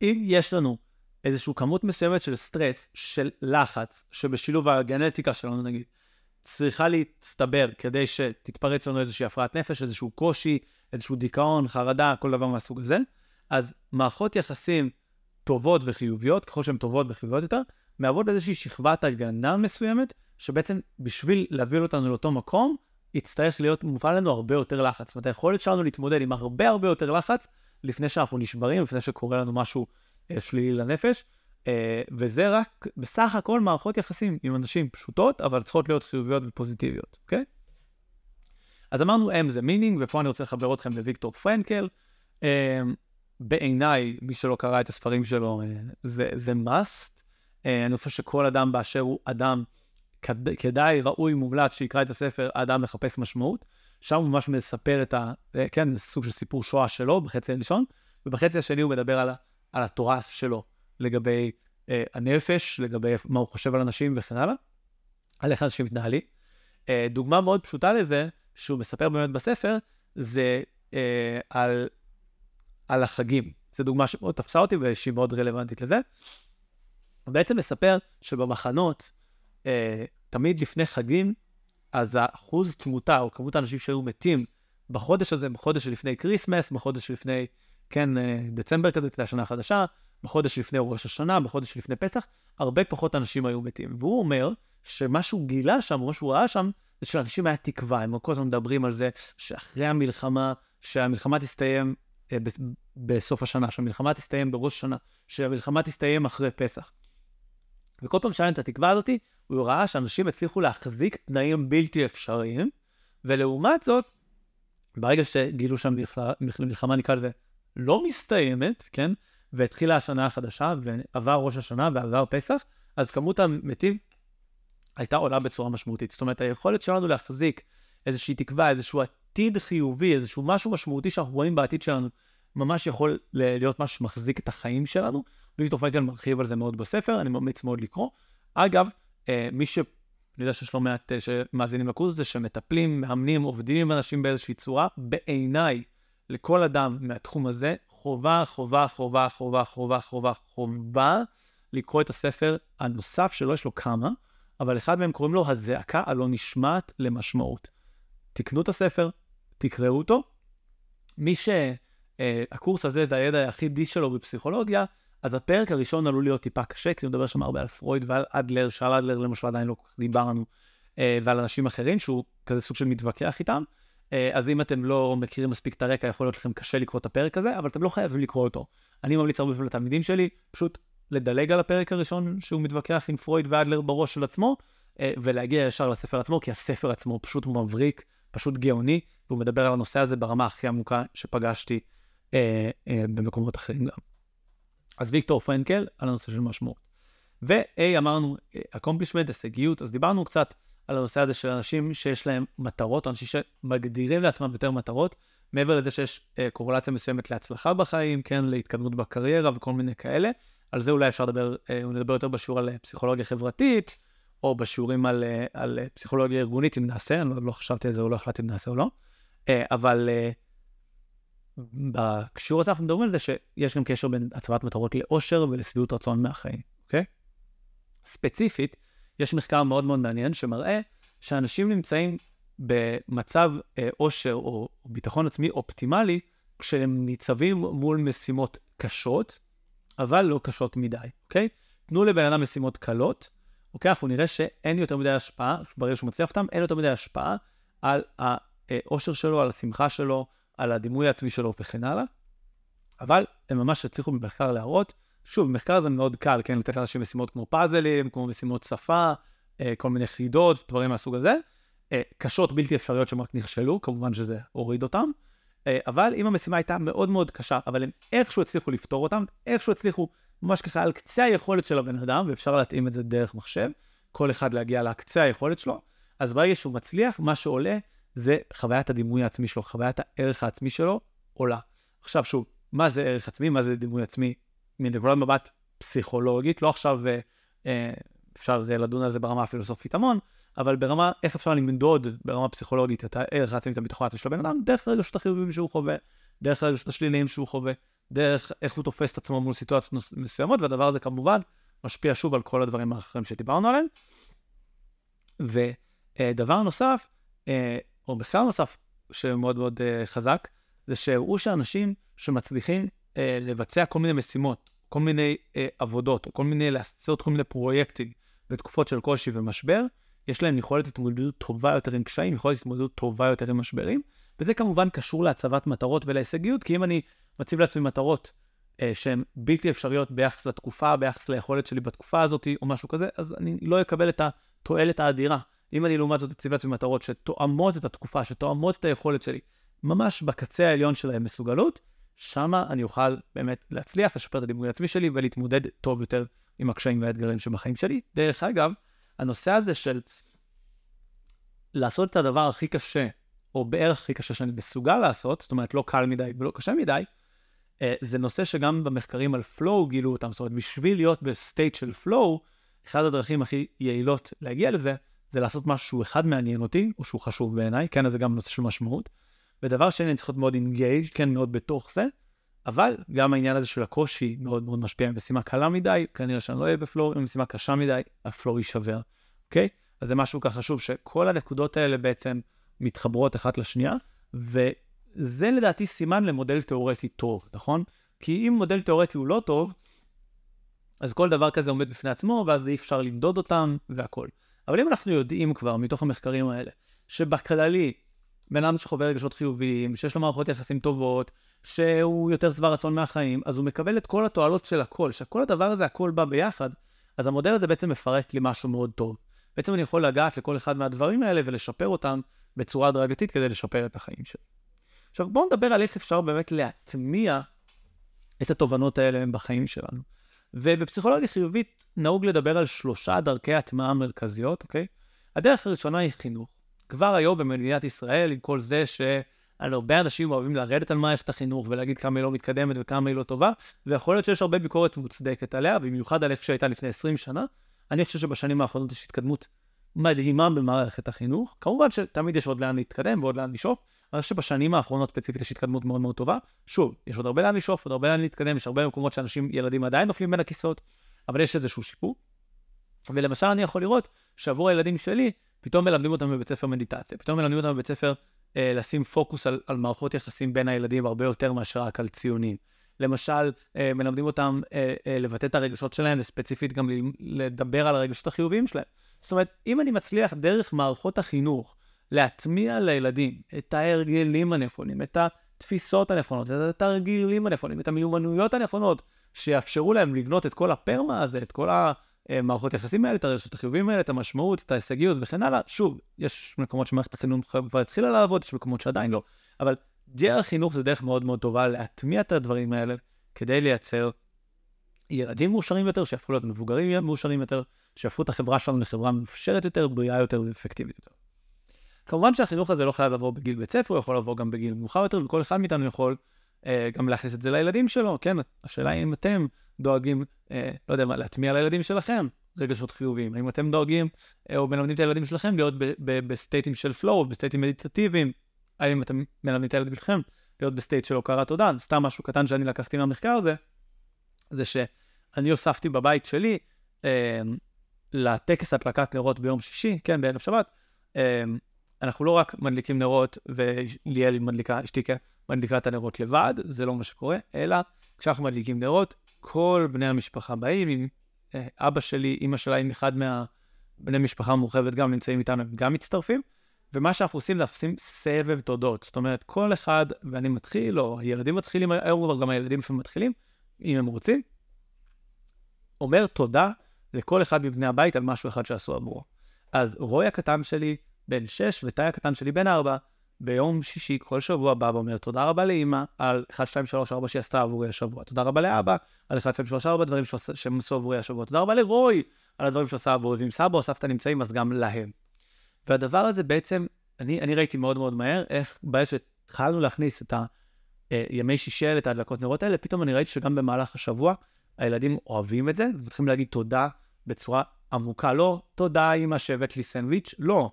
אם יש לנו איזושהי כמות מסוימת של סטרס, של לחץ, שבשילוב הגנטיקה שלנו נגיד, צריכה להצטבר כדי שתתפרץ לנו איזושהי הפרעת נפש, איזשהו קושי, איזשהו דיכאון, חרדה, כל דבר מהסוג הזה, אז מערכות יחסים טובות וחיוביות, ככל שהן טובות וחיוביות יותר, מעבוד איזושהי שכבת הגנה מסוימת, שבעצם בשביל להביא אותנו לאותו מקום, יצטרך להיות מופעל לנו הרבה יותר לחץ. זאת אומרת, היכולת שלנו להתמודד עם הרבה הרבה יותר לחץ, לפני שאנחנו נשברים, לפני שקורה לנו משהו שלילי לנפש, וזה רק בסך הכל מערכות יחסים עם אנשים פשוטות, אבל צריכות להיות חיוביות ופוזיטיביות, אוקיי? אז אמרנו, M זה meaning, ופה אני רוצה לחבר אתכם לויקטור פרנקל. בעיניי, מי שלא קרא את הספרים שלו, זה, זה must. אני חושב שכל אדם באשר הוא אדם כדאי, ראוי, מומלץ, שיקרא את הספר, האדם מחפש משמעות. שם הוא ממש מספר את ה... כן, זה סוג של סיפור שואה שלו, בחצי הראשון, ובחצי השני הוא מדבר על, על התורה שלו, לגבי אה, הנפש, לגבי מה הוא חושב על אנשים וכן הלאה, על איך אנשים מתנהלים. אה, דוגמה מאוד פשוטה לזה, שהוא מספר באמת בספר, זה אה, על, על החגים. זו דוגמה שמאוד תפסה אותי, ושהיא מאוד רלוונטית לזה. הוא בעצם מספר שבמחנות, אה, תמיד לפני חגים, אז האחוז תמותה, או כמות האנשים שהיו מתים בחודש הזה, בחודש שלפני קריסמס, בחודש שלפני, כן, דצמבר כזה, כדי השנה החדשה, בחודש שלפני ראש השנה, בחודש שלפני פסח, הרבה פחות אנשים היו מתים. והוא אומר שמה שהוא גילה שם, או מה שהוא ראה שם, זה שלאנשים היה תקווה. הם כל הזמן מדברים על זה שאחרי המלחמה, שהמלחמה תסתיים בסוף השנה, שהמלחמה תסתיים בראש השנה, שהמלחמה תסתיים אחרי פסח. וכל פעם שאלנו את התקווה הזאת, הוא ראה שאנשים הצליחו להחזיק תנאים בלתי אפשריים, ולעומת זאת, ברגע שגילו שם מלחמה, נקרא לזה, לא מסתיימת, כן? והתחילה השנה החדשה, ועבר ראש השנה, ועבר פסח, אז כמות המתים הייתה עולה בצורה משמעותית. זאת אומרת, היכולת שלנו להחזיק איזושהי תקווה, איזשהו עתיד חיובי, איזשהו משהו משמעותי שאנחנו רואים בעתיד שלנו, ממש יכול להיות משהו שמחזיק את החיים שלנו. ויקטור פרנקל מרחיב על זה מאוד בספר, אני ממליץ מאוד לקרוא. אגב, מי ש... אני יודע שיש לו מעט שמאזינים לקורס, זה שמטפלים, מאמנים, עובדים עם אנשים באיזושהי צורה, בעיניי, לכל אדם מהתחום הזה, חובה, חובה, חובה, חובה, חובה, חובה, חובה, לקרוא את הספר הנוסף שלו, יש לו כמה, אבל אחד מהם קוראים לו הזעקה הלא נשמעת למשמעות. תקנו את הספר, תקראו אותו. מי שהקורס הזה זה הידע היחידי שלו בפסיכולוגיה, אז הפרק הראשון עלול להיות טיפה קשה, כי הוא מדבר שם הרבה על פרויד ועל אדלר, שעל אדלר למשל עדיין לא דיברנו, ועל אנשים אחרים, שהוא כזה סוג של מתווכח איתם. אז אם אתם לא מכירים מספיק את הרקע, יכול להיות לכם קשה לקרוא את הפרק הזה, אבל אתם לא חייבים לקרוא אותו. אני ממליץ הרבה פעמים לתלמידים שלי, פשוט לדלג על הפרק הראשון, שהוא מתווכח עם פרויד ואדלר בראש של עצמו, ולהגיע ישר לספר עצמו, כי הספר עצמו פשוט מבריק, פשוט גאוני, והוא מדבר על הנושא הזה ברמה הכי עמוקה שפגשתי במקומות אחרים גם. אז ויקטור פרנקל על הנושא של משמעות. ו-A אמרנו, accomplishment, הישגיות, אז דיברנו קצת על הנושא הזה של אנשים שיש להם מטרות, אנשים שמגדירים לעצמם יותר מטרות, מעבר לזה שיש קורלציה מסוימת להצלחה בחיים, כן, להתקדמות בקריירה וכל מיני כאלה, על זה אולי אפשר לדבר, נדבר יותר בשיעור על פסיכולוגיה חברתית, או בשיעורים על, על פסיכולוגיה ארגונית, אם נעשה, אני לא חשבתי איזה, או לא החלטתי אם נעשה או לא, אבל... בקשור הזה אנחנו מדברים על זה שיש גם קשר בין הצוות מטרות לאושר ולסביעות רצון מהחיים, אוקיי? ספציפית, יש מחקר מאוד מאוד מעניין שמראה שאנשים נמצאים במצב אושר או ביטחון עצמי אופטימלי כשהם ניצבים מול משימות קשות, אבל לא קשות מדי, אוקיי? תנו לבן אדם משימות קלות, אוקיי? אנחנו נראה שאין יותר מדי השפעה, ברגע שהוא מצליח אותם, אין יותר מדי השפעה על האושר שלו, על השמחה שלו, על הדימוי העצמי שלו וכן הלאה. אבל הם ממש הצליחו במחקר להראות, שוב, במחקר זה מאוד קל, כן, לתת לאנשים משימות כמו פאזלים, כמו משימות שפה, כל מיני חידות, דברים מהסוג הזה, קשות בלתי אפשריות שהם רק נכשלו, כמובן שזה הוריד אותם, אבל אם המשימה הייתה מאוד מאוד קשה, אבל הם איכשהו הצליחו לפתור אותם, איכשהו הצליחו ממש ככה על קצה היכולת של הבן אדם, ואפשר להתאים את זה דרך מחשב, כל אחד להגיע לקצה היכולת שלו, אז ברגע שהוא מצליח, מה שעולה זה חוויית הדימוי העצמי שלו, חוויית הערך העצמי שלו עולה. עכשיו שוב, מה זה ערך עצמי, מה זה דימוי עצמי, מנקודת מבט פסיכולוגית, לא עכשיו אפשר לדון על זה ברמה הפילוסופית המון, אבל ברמה, איך אפשר למדוד ברמה פסיכולוגית את הערך העצמי, את הביטחון העצמי של הבן אדם, דרך הרגשות החיוביים שהוא חווה, דרך הרגשות השליליים שהוא חווה, דרך איך הוא תופס את עצמו מול סיטואציות מסוימות, והדבר הזה כמובן משפיע שוב על כל הדברים האחרים שדיברנו עליהם. ודבר נוסף, או מסר נוסף שמאוד מאוד חזק, זה שהראו שאנשים שמצליחים לבצע כל מיני משימות, כל מיני עבודות, או כל מיני לעשות כל מיני פרויקטים בתקופות של קושי ומשבר, יש להם יכולת התמודדות טובה יותר עם קשיים, יכולת התמודדות טובה יותר עם משברים, וזה כמובן קשור להצבת מטרות ולהישגיות, כי אם אני מציב לעצמי מטרות אה, שהן בלתי אפשריות ביחס לתקופה, ביחס ליכולת שלי בתקופה הזאת או משהו כזה, אז אני לא אקבל את התועלת האדירה. אם אני לעומת זאת מציב לעצמי מטרות שתואמות את התקופה, שתואמות את היכולת שלי, ממש בקצה העליון שלהם מסוגלות, שמה אני אוכל באמת להצליח, לשפר את הדימוי העצמי שלי ולהתמודד טוב יותר עם הקשיים והאתגרים שבחיים שלי. דרך אגב, הנושא הזה של לעשות את הדבר הכי קשה, או בערך הכי קשה שאני מסוגל לעשות, זאת אומרת לא קל מדי ולא קשה מדי, זה נושא שגם במחקרים על flow גילו אותם, זאת אומרת בשביל להיות בסטייט של flow, אחד הדרכים הכי יעילות להגיע לזה, זה לעשות משהו אחד מעניין אותי, או שהוא חשוב בעיניי, כן, אז זה גם נושא של משמעות, ודבר שני, אני צריך להיות מאוד engaged, כן, מאוד בתוך זה, אבל גם העניין הזה של הקושי מאוד מאוד משפיע, אם משימה קלה מדי, כנראה שאני לא אהיה בפלור, אם משימה קשה מדי, הפלור יישבר, אוקיי? אז זה משהו כך חשוב, שכל הנקודות האלה בעצם מתחברות אחת לשנייה, וזה לדעתי סימן למודל תיאורטי טוב, נכון? כי אם מודל תיאורטי הוא לא טוב, אז כל דבר כזה עומד בפני עצמו, ואז אי אפשר למדוד אותם והכל. אבל אם אנחנו יודעים כבר מתוך המחקרים האלה, שבכללי, בן אדם שחווה רגשות חיוביים, שיש לו מערכות יחסים טובות, שהוא יותר סבר רצון מהחיים, אז הוא מקבל את כל התועלות של הכל, שכל הדבר הזה הכל בא ביחד, אז המודל הזה בעצם מפרק לי משהו מאוד טוב. בעצם אני יכול לגעת לכל אחד מהדברים האלה ולשפר אותם בצורה דרגתית כדי לשפר את החיים שלי. עכשיו בואו נדבר על איך אפשר באמת להטמיע את התובנות האלה בחיים שלנו. ובפסיכולוגיה חיובית נהוג לדבר על שלושה דרכי הטמעה מרכזיות, אוקיי? הדרך הראשונה היא חינוך. כבר היום במדינת ישראל, עם כל זה שהרבה אנשים אוהבים לרדת על מערכת החינוך ולהגיד כמה היא לא מתקדמת וכמה היא לא טובה, ויכול להיות שיש הרבה ביקורת מוצדקת עליה, במיוחד על איך שהייתה לפני עשרים שנה. אני חושב שבשנים האחרונות יש התקדמות מדהימה במערכת החינוך. כמובן שתמיד יש עוד לאן להתקדם ועוד לאן לשאוף, אבל שבשנים האחרונות ספציפית יש התקדמות מאוד מאוד טובה. שוב, יש עוד הרבה לאן לשאוף, עוד הרבה לאן להתקדם, יש הרבה מקומות שאנשים, ילדים עדיין נופלים בין הכיסאות, אבל יש איזשהו שיפור. ולמשל אני יכול לראות שעבור הילדים שלי, פתאום מלמדים אותם בבית ספר מדיטציה, פתאום מלמדים אותם בבית ספר אה, לשים פוקוס על, על מערכות יחסים בין הילדים הרבה יותר מאשר רק על ציונים. למשל, אה, מלמדים אותם אה, אה, לבטא את הרגשות שלהם, וספציפית גם לדבר על הרגשות החיוביים שלהם. זאת אומרת, אם אני מצליח דרך מערכות החינוך להטמיע לילדים את ההרגלים הנכונים, את התפיסות הנכונות, את התרגילים הנכונים, את המיומנויות הנכונות, שיאפשרו להם לבנות את כל הפרמה הזה, את כל ה... מערכות יחסים האלה, את הרגשות החיוביים האלה, את המשמעות, את ההישגיות וכן הלאה. שוב, יש מקומות שמערכת החינוך כבר התחילה לעבוד, יש מקומות שעדיין לא. אבל דרך חינוך זה דרך מאוד מאוד טובה להטמיע את הדברים האלה, כדי לייצר ילדים מאושרים יותר, שיהפכו להיות מבוגרים מאושרים יותר, שיהפכו את החברה שלנו לחברה מאפשרת יותר, בריאה יותר ואפקטיבית יותר. כמובן שהחינוך הזה לא חייב לבוא בגיל בית ספר, הוא יכול לבוא גם בגיל מאוחר יותר, וכל אחד מאיתנו יכול גם להכניס את זה לילדים שלו, כן? השאלה היא אם אתם דואגים, אה, לא יודע מה, להטמיע לילדים שלכם רגשות חיוביים. האם אתם דואגים, אה, או מלמדים את הילדים שלכם להיות ב- ב- בסטייטים של פלואו, בסטייטים מדיטטיביים? האם אתם מלמדים את הילדים שלכם להיות בסטייט של הוקרת תודה? סתם משהו קטן שאני לקחתי מהמחקר הזה, זה שאני הוספתי בבית שלי, אה, לטקס הדלקת נרות ביום שישי, כן, בערב שבת, אה, אנחנו לא רק מדליקים נרות, וליאל מדליקה, אשתיקה, מדליקה את הנרות לבד, זה לא מה שקורה, אלא כשאנחנו מדליקים נרות, כל בני המשפחה באים, עם אבא שלי, אמא שלה, עם אחד מהבני משפחה המורחבת גם נמצאים איתנו, הם גם מצטרפים, ומה שאנחנו עושים, אנחנו עושים סבב תודות. זאת אומרת, כל אחד, ואני מתחיל, או הילדים מתחילים, או גם הילדים מתחילים, אם הם רוצים, אומר תודה לכל אחד מבני הבית על משהו אחד שעשו עבורו. אז רוי הקטן שלי בן שש, וטי הקטן שלי בן ארבע, ביום שישי כל שבוע בא ואומר תודה רבה לאמא על אחת, שתיים, שלוש, ארבע שהיא עשתה עבורי השבוע. תודה רבה לאבא על אחת, שתיים, שלוש, ארבע דברים שהם עשו עבורי השבוע. תודה רבה לרוי על הדברים שעשה עבורי. ואם סבא או סבתא נמצאים, אז גם להם. והדבר הזה בעצם, אני, אני ראיתי מאוד מאוד מהר, איך בעצם שהתחלנו להכניס את הימי שישי, את ההדלקות נרות האלה, פתאום אני ראיתי שגם במהלך השבוע, הילדים אוהבים את זה, ומתחילים להגיד תודה בצורה עמוקה. לא, תודה אמא שהבאת לי סנדוויץ', לא,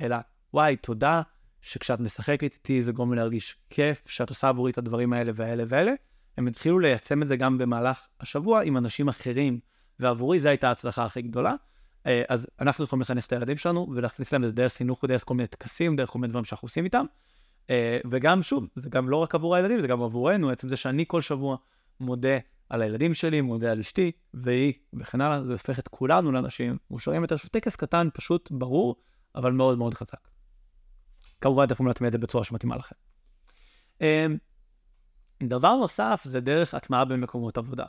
אלא, וואי, תודה שכשאת משחקת איתי, זה גורם להרגיש כיף, שאת עושה עבורי את הדברים האלה והאלה והאלה. הם התחילו לייצם את זה גם במהלך השבוע עם אנשים אחרים, ועבורי זו הייתה ההצלחה הכי גדולה. אז אנחנו יכולים לחנך את הילדים שלנו, ולהכניס להם את זה דרך חינוך, דרך כל מיני תקסים, דרך כל מיני דברים שאנחנו עושים איתם. וגם שוב, זה גם לא רק עבור הילדים, זה גם עבורנו. בעצם זה שאני כל שבוע מודה על הילדים שלי, מודה על אשתי, והיא, וכן הלאה, זה הופך את כולנו לאנשים מאושרים יותר. טקס קטן, פשוט, ברור, אבל מאוד מאוד חזק. כמובן, אתם יכולים להטמיע את זה בצורה שמתאימה לכם. דבר נוסף זה דרך הטמעה במקומות עבודה.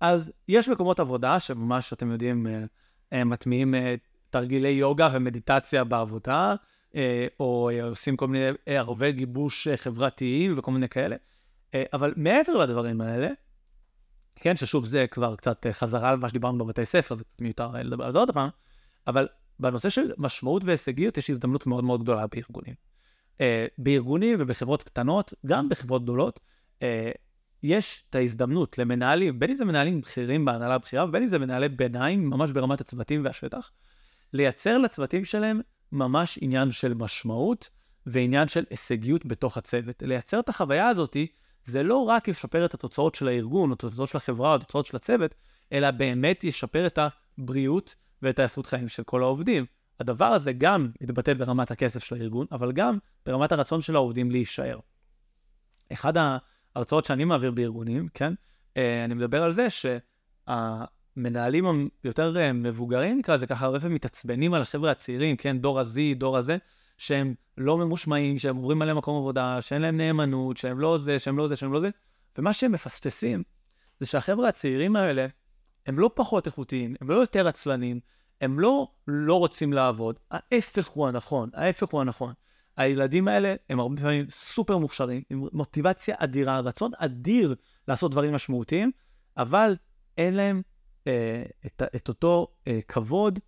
אז יש מקומות עבודה שממש, אתם יודעים, מטמיעים תרגילי יוגה ומדיטציה בעבודה, או עושים כל מיני ערבי גיבוש חברתיים וכל מיני כאלה. אבל מעבר לדברים האלה, כן, ששוב זה כבר קצת חזרה על מה שדיברנו בבתי ספר, זה קצת מיותר לדבר על זה עוד פעם, אבל בנושא של משמעות והישגיות יש הזדמנות מאוד מאוד גדולה בארגונים. בארגונים ובחברות קטנות, גם בחברות גדולות, יש את ההזדמנות למנהלים, בין אם זה מנהלים בכירים בהנהלה הבכירה, ובין אם זה מנהלי ביניים, ממש ברמת הצוותים והשטח, לייצר לצוותים שלהם ממש עניין של משמעות, ועניין של הישגיות בתוך הצוות. לייצר את החוויה הזאת, זה לא רק ישפר את התוצאות של הארגון, או התוצאות של החברה, או התוצאות של הצוות, אלא באמת ישפר את הבריאות ואת האיכות חיים של כל העובדים. הדבר הזה גם מתבטא ברמת הכסף של הארגון, אבל גם ברמת הרצון של העובדים להישאר. אחד ההרצאות שאני מעביר בארגונים, כן? אני מדבר על זה שהמנהלים היותר מבוגרים, ככה זה ככה הרבה פעמים מתעצבנים על החבר'ה הצעירים, כן? דור הזה, דור הזה, שהם לא ממושמעים, שהם עוברים עליהם מקום עבודה, שאין להם נאמנות, שהם לא זה, שהם לא זה, שהם לא זה. ומה שהם מפספסים זה שהחבר'ה הצעירים האלה, הם לא פחות איכותיים, הם לא יותר עצלנים, הם לא לא רוצים לעבוד. ההפך הוא הנכון, ההפך הוא הנכון. הילדים האלה הם הרבה פעמים סופר מוכשרים, עם מוטיבציה אדירה, רצון אדיר לעשות דברים משמעותיים, אבל אין להם אה, את, את אותו אה, כבוד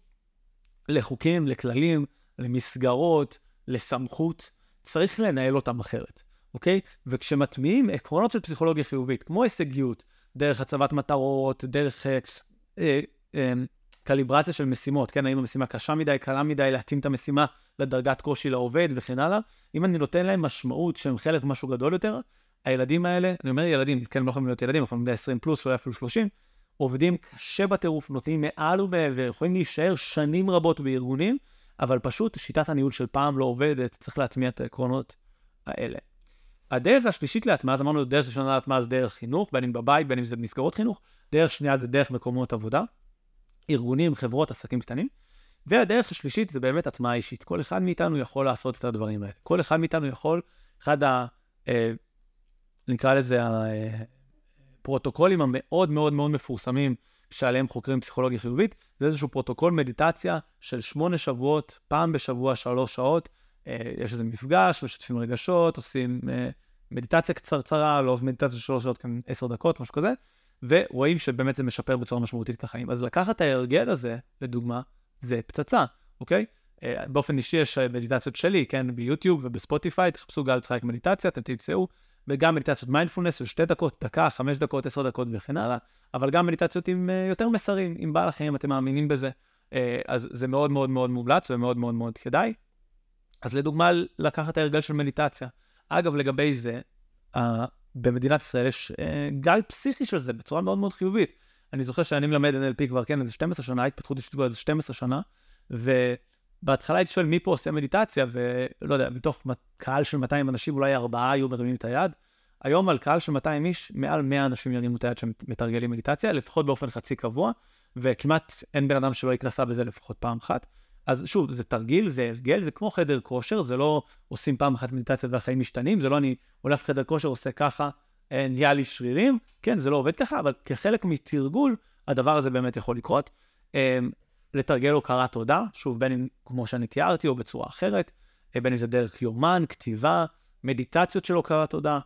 לחוקים, לכללים, למסגרות, לסמכות. צריך לנהל אותם אחרת, אוקיי? וכשמטמיעים עקרונות של פסיכולוגיה חיובית, כמו הישגיות, דרך הצבת מטרות, דרך אה, אה, אה, קליברציה של משימות, כן, האם המשימה קשה מדי, קלה מדי, להתאים את המשימה לדרגת קושי לעובד וכן הלאה. אם אני נותן להם משמעות שהם חלק משהו גדול יותר, הילדים האלה, אני אומר ילדים, כן, הם לא יכולים להיות ילדים, יכולים להיות עשרים פלוס, אולי אפילו שלושים, עובדים קשה בטירוף, נותנים מעל ומעבר, יכולים להישאר שנים רבות בארגונים, אבל פשוט שיטת הניהול של פעם לא עובדת, צריך להטמיע את העקרונות האלה. הדרך השלישית להטמעה, אז אמרנו, דרך ראשונה להטמעה זה דרך חינוך, בין אם בבית, בין אם זה במסגרות חינוך, דרך שנייה זה דרך מקומות עבודה, ארגונים, חברות, עסקים קטנים, והדרך השלישית זה באמת הטמעה אישית. כל אחד מאיתנו יכול לעשות את הדברים האלה. כל אחד מאיתנו יכול, אחד ה... אה, נקרא לזה הפרוטוקולים המאוד מאוד מאוד מפורסמים, שעליהם חוקרים פסיכולוגיה חיובית, זה איזשהו פרוטוקול מדיטציה של שמונה שבועות, פעם בשבוע, שלוש שעות, יש איזה מפגש, משתפים רגשות, עושים מדיטציה קצרצרה, לא מדיטציה שלוש שעות, כאן עשר דקות, משהו כזה, ורואים שבאמת זה משפר בצורה משמעותית את החיים. אז לקחת את ההרגל הזה, לדוגמה, זה פצצה, אוקיי? באופן אישי יש מדיטציות שלי, כן, ביוטיוב ובספוטיפיי, תחפשו גל צחק מדיטציה, אתם תמצאו, וגם מדיטציות מיינדפולנס של שתי דקות, דקה, חמש דקות, עשר דקות וכן הלאה, אבל גם מדיטציות עם יותר מסרים, אם בא לכם, אתם מאמינים בזה, אז זה מאוד מאוד מאוד מומלץ ומאוד מאוד מאוד כדאי. אז לדוגמה, לקחת הרגל של מדיטציה. אגב, לגבי זה, במדינת ישראל יש גל פסיכי של זה, בצורה מאוד מאוד חיובית. אני זוכר שאני מלמד אן אל פי כבר, כן, איזה שתים עשרה שנה, התפתחות אישית איזה שתים עשרה שנה, ובהתחלה הייתי שואל מי פה עושה מדיטציה, ולא יודע, מתוך קהל של מאתיים אנשים, אולי ארבעה היו מרימים את היד. היום על קהל של מאתיים איש, מעל מאה אנשים ירימו את היד שמתרגלים מדיטציה, לפחות באופן חצי קבוע, וכמעט אין בן אדם שלא יקרסה בזה לפחות פעם אחת. אז שוב, זה תרגיל, זה הרגל, זה כמו חדר כושר, זה לא עושים פעם אחת מדיטציה והחיים משתנים, זה לא אני הולך חדר כושר, עושה ככה, נהיה לי שרירים, כן, זה לא עובד ככה, אבל כחלק מתרגול, הדבר הזה באמת יכול לקרות. לתרגל הוקרת תודה, שוב, בין אם כמו שאני תיארתי או בצורה אחרת, בין אם זה דרך יומן, כתיבה, מדיטציות של הוקרת תודה,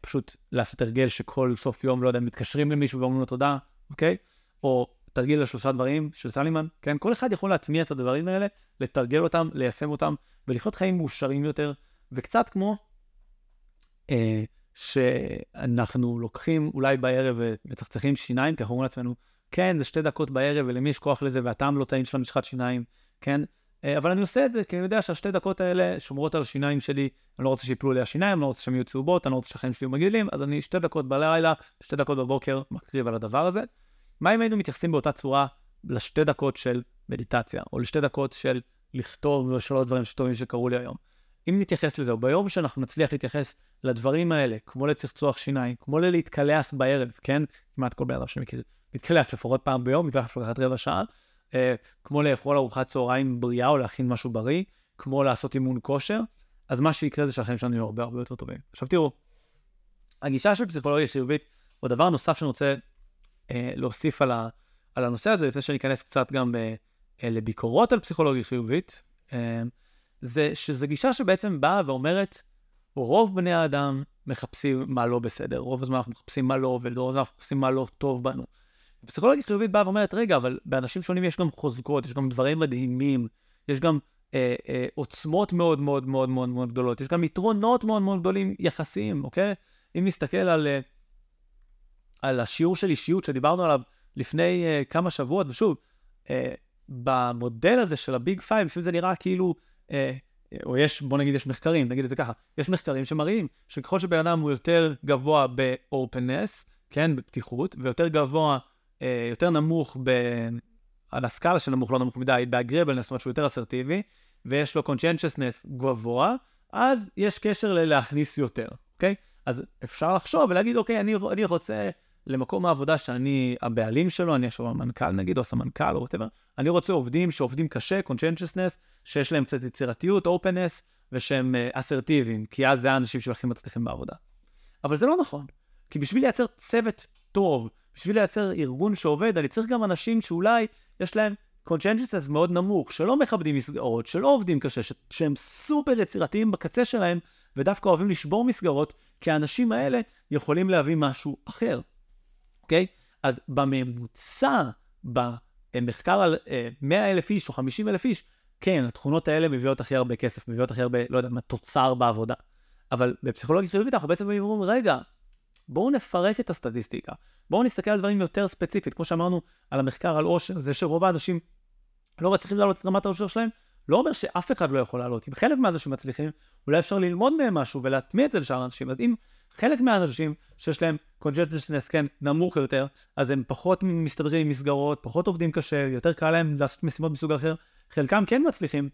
פשוט לעשות תרגל שכל סוף יום, לא יודע, מתקשרים למישהו ואומרים לו תודה, אוקיי? או תרגיל לשלושה דברים של סלימן, כן? כל אחד יכול להטמיע את הדברים האלה, לתרגל אותם, ליישם אותם, ולחיות חיים מאושרים יותר, וקצת כמו אה, שאנחנו לוקחים אולי בערב וצחצחים שיניים, כי אנחנו אומרים לעצמנו, כן, זה שתי דקות בערב, ולמי יש כוח לזה, והטעם לא טעים של משחת שיניים, כן? אה, אבל אני עושה את זה, כי אני יודע שהשתי דקות האלה שומרות על השיניים שלי, אני לא רוצה שיפלו לי השיניים, אני לא רוצה שהם יהיו צהובות, אני לא רוצה שהחיים שלי מגעילים, אז אני שתי דקות בלילה, שתי דקות בבוקר, מקריב על הדבר הזה. מה אם היינו מתייחסים באותה צורה לשתי דקות של מדיטציה, או לשתי דקות של לכתוב ושלוש דברים שטובים שקרו לי היום? אם נתייחס לזה, או ביום שאנחנו נצליח להתייחס לדברים האלה, כמו לצחצוח שיניים, כמו להתקלח בערב, כן? כמעט כל בערב שמכיר, מתקלח לפחות פעם ביום, מתקלח לפחות רבע שעה, אה, כמו לאכול ארוחת צהריים בריאה, או להכין משהו בריא, כמו לעשות אימון כושר, אז מה שיקרה זה שהחיים שלנו יהיו הרבה הרבה יותר טובים. עכשיו תראו, הגישה של פסיכולוגיה חיובית, או דבר נוסף שאני רוצה להוסיף על על הנושא הזה, לפני שאני אכנס קצת גם לביקורות על פסיכולוגיה חיובית, זה שזו גישה שבעצם באה ואומרת, רוב בני האדם מחפשים מה לא בסדר, רוב הזמן אנחנו מחפשים מה לא עובד, רוב הזמן אנחנו מחפשים מה לא טוב בנו. פסיכולוגיה חיובית באה ואומרת, רגע, אבל באנשים שונים יש גם חוזקות, יש גם דברים מדהימים, יש גם אה, אה, עוצמות מאוד מאוד מאוד מאוד מאוד גדולות, יש גם יתרונות מאוד מאוד גדולים יחסיים, אוקיי? אם נסתכל על על השיעור של אישיות שדיברנו עליו לפני uh, כמה שבועות, ושוב, uh, במודל הזה של הביג פייב, לפעמים זה נראה כאילו, uh, או יש, בוא נגיד, יש מחקרים, נגיד את זה ככה, יש מחקרים שמראים שככל שבן אדם הוא יותר גבוה ב-openness, כן, בפתיחות, ויותר גבוה, uh, יותר נמוך, ב- על הסקאלה של נמוך, לא נמוך מדי, ב-agreeableness, זאת אומרת שהוא יותר אסרטיבי, ויש לו conscientiousness גבוה, אז יש קשר להכניס יותר, אוקיי? אז אפשר לחשוב ולהגיד, אוקיי, אני, אני רוצה למקום העבודה שאני הבעלים שלו, אני עכשיו המנכ"ל נגיד, או סמנכ"ל או whatever, אני רוצה עובדים שעובדים קשה, conscientiousness, שיש להם קצת יצירתיות, openness, ושהם uh, assertiveים, כי אז זה האנשים שהולכים מצליחים בעבודה. אבל זה לא נכון, כי בשביל לייצר צוות טוב, בשביל לייצר ארגון שעובד, אני צריך גם אנשים שאולי יש להם conscientiousness מאוד נמוך, שלא מכבדים מסגרות, שלא עובדים קשה, ש- שהם סופר יצירתיים בקצה שלהם, ודווקא אוהבים לשבור מסגרות, כי האנשים האלה יכולים להביא משהו אחר. אוקיי? אז בממוצע, במחקר על מאה אלף איש או חמישים אלף איש, כן, התכונות האלה מביאות הכי הרבה כסף, מביאות הכי הרבה, לא יודע, תוצר בעבודה. אבל בפסיכולוגיה חיובית אנחנו בעצם אומרים, רגע, בואו נפרק את הסטטיסטיקה. בואו נסתכל על דברים יותר ספציפית, כמו שאמרנו על המחקר על עושר, זה שרוב האנשים לא מצליחים לעלות את רמת העושר שלהם, לא אומר שאף אחד לא יכול לעלות. אם חלק מהאנשים מצליחים, אולי אפשר ללמוד מהם משהו ולהטמיע את זה לשאר האנשים. אז אם חלק מהאנשים שיש להם conscientiousness נמוך יותר, אז הם פחות מסתדרים עם מסגרות, פחות עובדים קשה, יותר קל להם לעשות משימות מסוג אחר, חלקם כן מצליחים.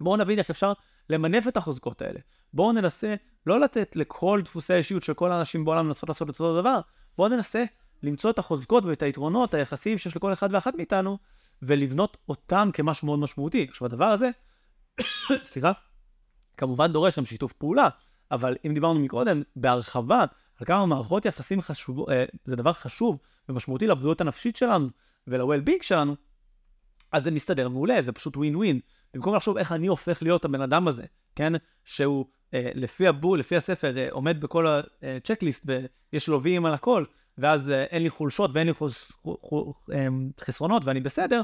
בואו נבין איך אפשר למנף את החוזקות האלה. בואו ננסה לא לתת לכל דפוסי האישיות של כל האנשים בעולם לנסות לעשות את אותו דבר. בואו ננסה למצוא את החוזקות ואת היתרונות היחסיים שיש לכל אחד ואחת מאיתנו, ולבנות אותם כמשהו מאוד משמעותי. עכשיו, הדבר הזה, סליחה, כמובן דורש גם שיתוף פעולה, אבל אם דיברנו מקודם, בהרחבה, על כמה מערכות יחסים חשוב, זה דבר חשוב ומשמעותי לבריאות הנפשית שלנו ול-well-being שלנו, אז זה מסתדר מעולה, זה פשוט win-win. במקום לחשוב איך אני הופך להיות הבן אדם הזה, כן? שהוא, לפי הבול, לפי הספר, עומד בכל הצ'קליסט, ויש לו ויים על הכל, ואז אין לי חולשות ואין לי חסרונות ואני בסדר.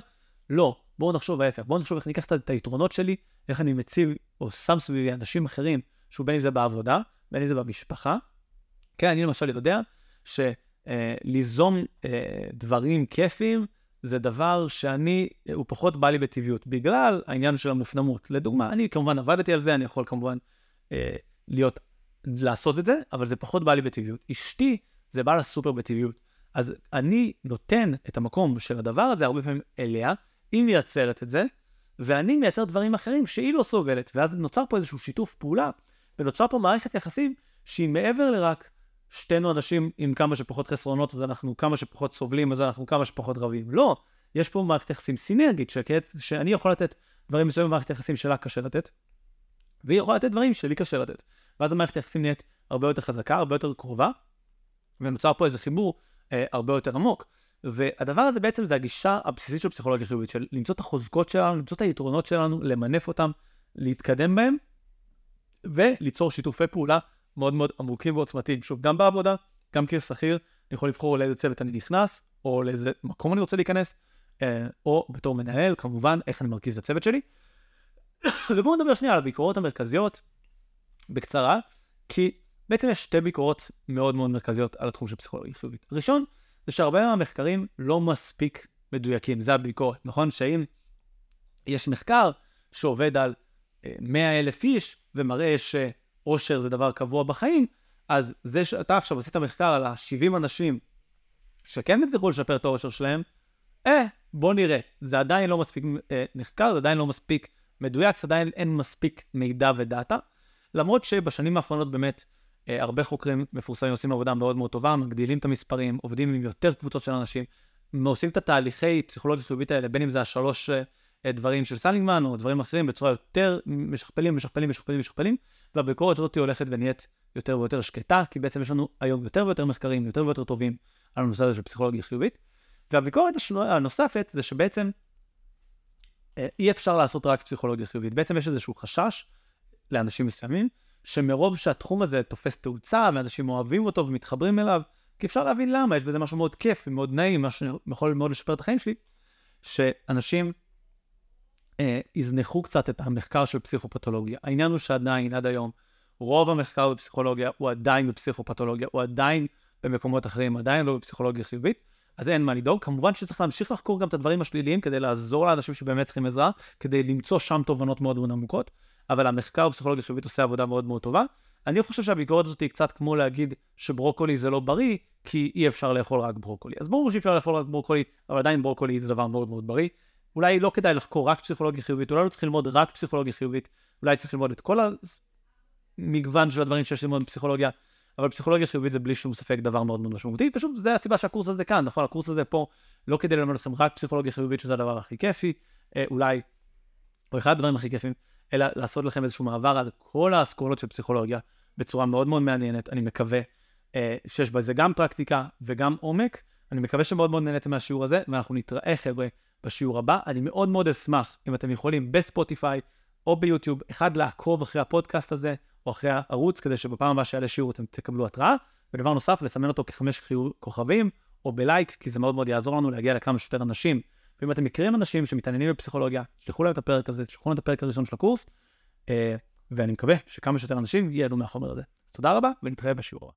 לא, בואו נחשוב ההפך. בואו נחשוב איך אני אקח את היתרונות שלי, איך אני מציב או שם סביבי אנשים אחרים, שהוא בין אם זה בעבודה, בין אם זה במשפחה. כן, אני למשל יודע שליזום דברים כיפיים זה דבר שאני, הוא פחות בא לי בטבעיות, בגלל העניין של המופנמות. לדוגמה, אני כמובן עבדתי על זה, אני יכול כמובן להיות, לעשות את זה, אבל זה פחות בא לי בטבעיות. אשתי, זה בא לסופר בטבעיות. אז אני נותן את המקום של הדבר הזה הרבה פעמים אליה, היא מייצרת את זה, ואני מייצר דברים אחרים שהיא לא סוגלת, ואז נוצר פה איזשהו שיתוף פעולה, ונוצר פה מערכת יחסים שהיא מעבר לרק שתינו אנשים עם כמה שפחות חסרונות, אז אנחנו כמה שפחות סובלים, אז אנחנו כמה שפחות רבים. לא, יש פה מערכת יחסים סינרגית, שאני יכול לתת דברים מסוימים במערכת היחסים שלה קשה לתת, והיא יכולה לתת דברים שלי קשה לתת. ואז המערכת היחסים נהיית הרבה יותר חזקה, הרבה יותר קרובה, ונוצר פה איזה חיבור אה, הרבה יותר עמוק. והדבר הזה בעצם זה הגישה הבסיסית של פסיכולוגיה חיובית, של למצוא את החוזקות שלנו, למצוא את היתרונות שלנו, למנף אותם, להתקדם בהם, וליצור שיתופי פעולה מאוד מאוד עמוקים ועוצמתיים. שוב, גם בעבודה, גם כשכיר, אני יכול לבחור לאיזה צוות אני נכנס, או לאיזה מקום אני רוצה להיכנס, או בתור מנהל, כמובן, איך אני מרכיז את הצוות שלי. ובואו נדבר שנייה על הביקורות המרכזיות, בקצרה, כי בעצם יש שתי ביקורות מאוד מאוד מרכזיות על התחום של פסיכולוגיה חיובית. הראשון, זה שהרבה מהמחקרים לא מספיק מדויקים, זה הביקורת, נכון? שאם יש מחקר שעובד על מאה אלף איש, ומראה שאושר זה דבר קבוע בחיים, אז זה שאתה עכשיו עשית מחקר על ה-שבעים אנשים, שכן מצליחו לשפר את האושר שלהם, אה, בוא נראה, זה עדיין לא מספיק אה, נחקר, זה עדיין לא מספיק מדויק, זה עדיין אין מספיק מידע ודאטה, למרות שבשנים האחרונות באמת אה, הרבה חוקרים מפורסמים עושים עבודה מאוד מאוד טובה, מגדילים את המספרים, עובדים עם יותר קבוצות של אנשים, עושים את התהליכי פסיכולוגיה חיובית האלה, בין אם זה השלוש אה, דברים של סלינגמן או דברים אחרים, בצורה יותר משכפלים, משכפלים, משכפלים, משכפלים, והביקורת הזאת הולכת ונהיית יותר ויותר שקטה, כי בעצם יש לנו היום יותר ויותר מחקרים, יותר ויותר טובים על הנושא הזה של פסיכולוגיה חיובית. והביקורת הנוספת זה שבעצם אי אפשר לעשות רק פסיכולוגיה חיובית. בעצם יש איזשהו חשש לאנשים מסוימים, שמרוב שהתחום הזה תופס תאוצה, ואנשים אוהבים אותו ומתחברים אליו, כי אפשר להבין למה, יש בזה משהו מאוד כיף ומאוד נעים, משהו שיכול מאוד לשפר את החיים שלי, שאנשים אה, יזנחו קצת את המחקר של פסיכופתולוגיה. העניין הוא שעדיין, עד היום, רוב המחקר בפסיכולוגיה הוא עדיין בפסיכופתולוגיה, הוא עדיין במקומות אחרים, עדיין לא בפסיכולוגיה חיובית, אז אין מה לדאוג. כמובן שצריך להמשיך לחקור גם את הדברים השליליים, כדי לעזור לאנשים שבאמת צריכים עזרה, כדי למצוא שם תובנות מאוד מאוד עמוקות, אבל המחקר בפסיכולוגיה חיובית עושה עבודה מאוד מאוד טובה. אני חושב שהביקורת הזאת היא קצת כמו להגיד שברוקולי זה לא בריא, כי אי אפשר לאכול רק ברוקולי. אז ברור שאי אפשר לאכול רק ברוקולי, אבל עדיין ברוקולי זה דבר מאוד מאוד בריא. אולי לא כדאי לחקור רק פסיכולוגיה חיובית, אולי לא צריך ללמוד רק פסיכולוגיה חיובית, אולי צריך ללמוד את כל המגוון של הדברים שיש ללמוד בפסיכולוגיה, אבל פסיכולוגיה חיובית זה בלי שום ספק דבר מאוד מאוד משמעותי. פשוט זה הסיבה שהקורס הזה כאן, נכון? הקורס הזה פה לא כדי ללמד לכם רק פסיכולוגיה חיובית, שזה הדבר הכי כיפי, אולי, או אחד הדברים הכי כיפים, אלא לעשות לכם איזשהו מעבר על כל האסכולות של פסיכולוגיה בצורה מאוד מאוד מעניינת. אני מקווה שיש בזה גם פרקטיקה וגם עומק. אני מקווה שמאוד מאוד נהנתם מהשיעור הזה, ואנחנו נתראה חבר'ה בשיעור הבא. אני מאוד מאוד אשמח אם אתם יכולים בספוטיפיי או ביוטיוב, אחד לעקוב אחרי הפודקאסט הזה, או אחרי הערוץ, כדי שבפעם הבאה שיהיה לשיעור אתם תקבלו התראה, ודבר נוסף, לסמן אותו כחמש כוכבים, או בלייק, כי זה מאוד מאוד יעזור לנו להגיע לכמה שיותר אנשים, ואם אתם מכירים אנשים שמתעניינים בפסיכולוגיה, תשלחו להם את הפרק הזה, תשלחו להם את הפרק הראשון של הקורס, ואני מקווה שכמה שיותר אנשים ייהנו מהחומר הזה. תודה רבה, ונתראה בשיעור.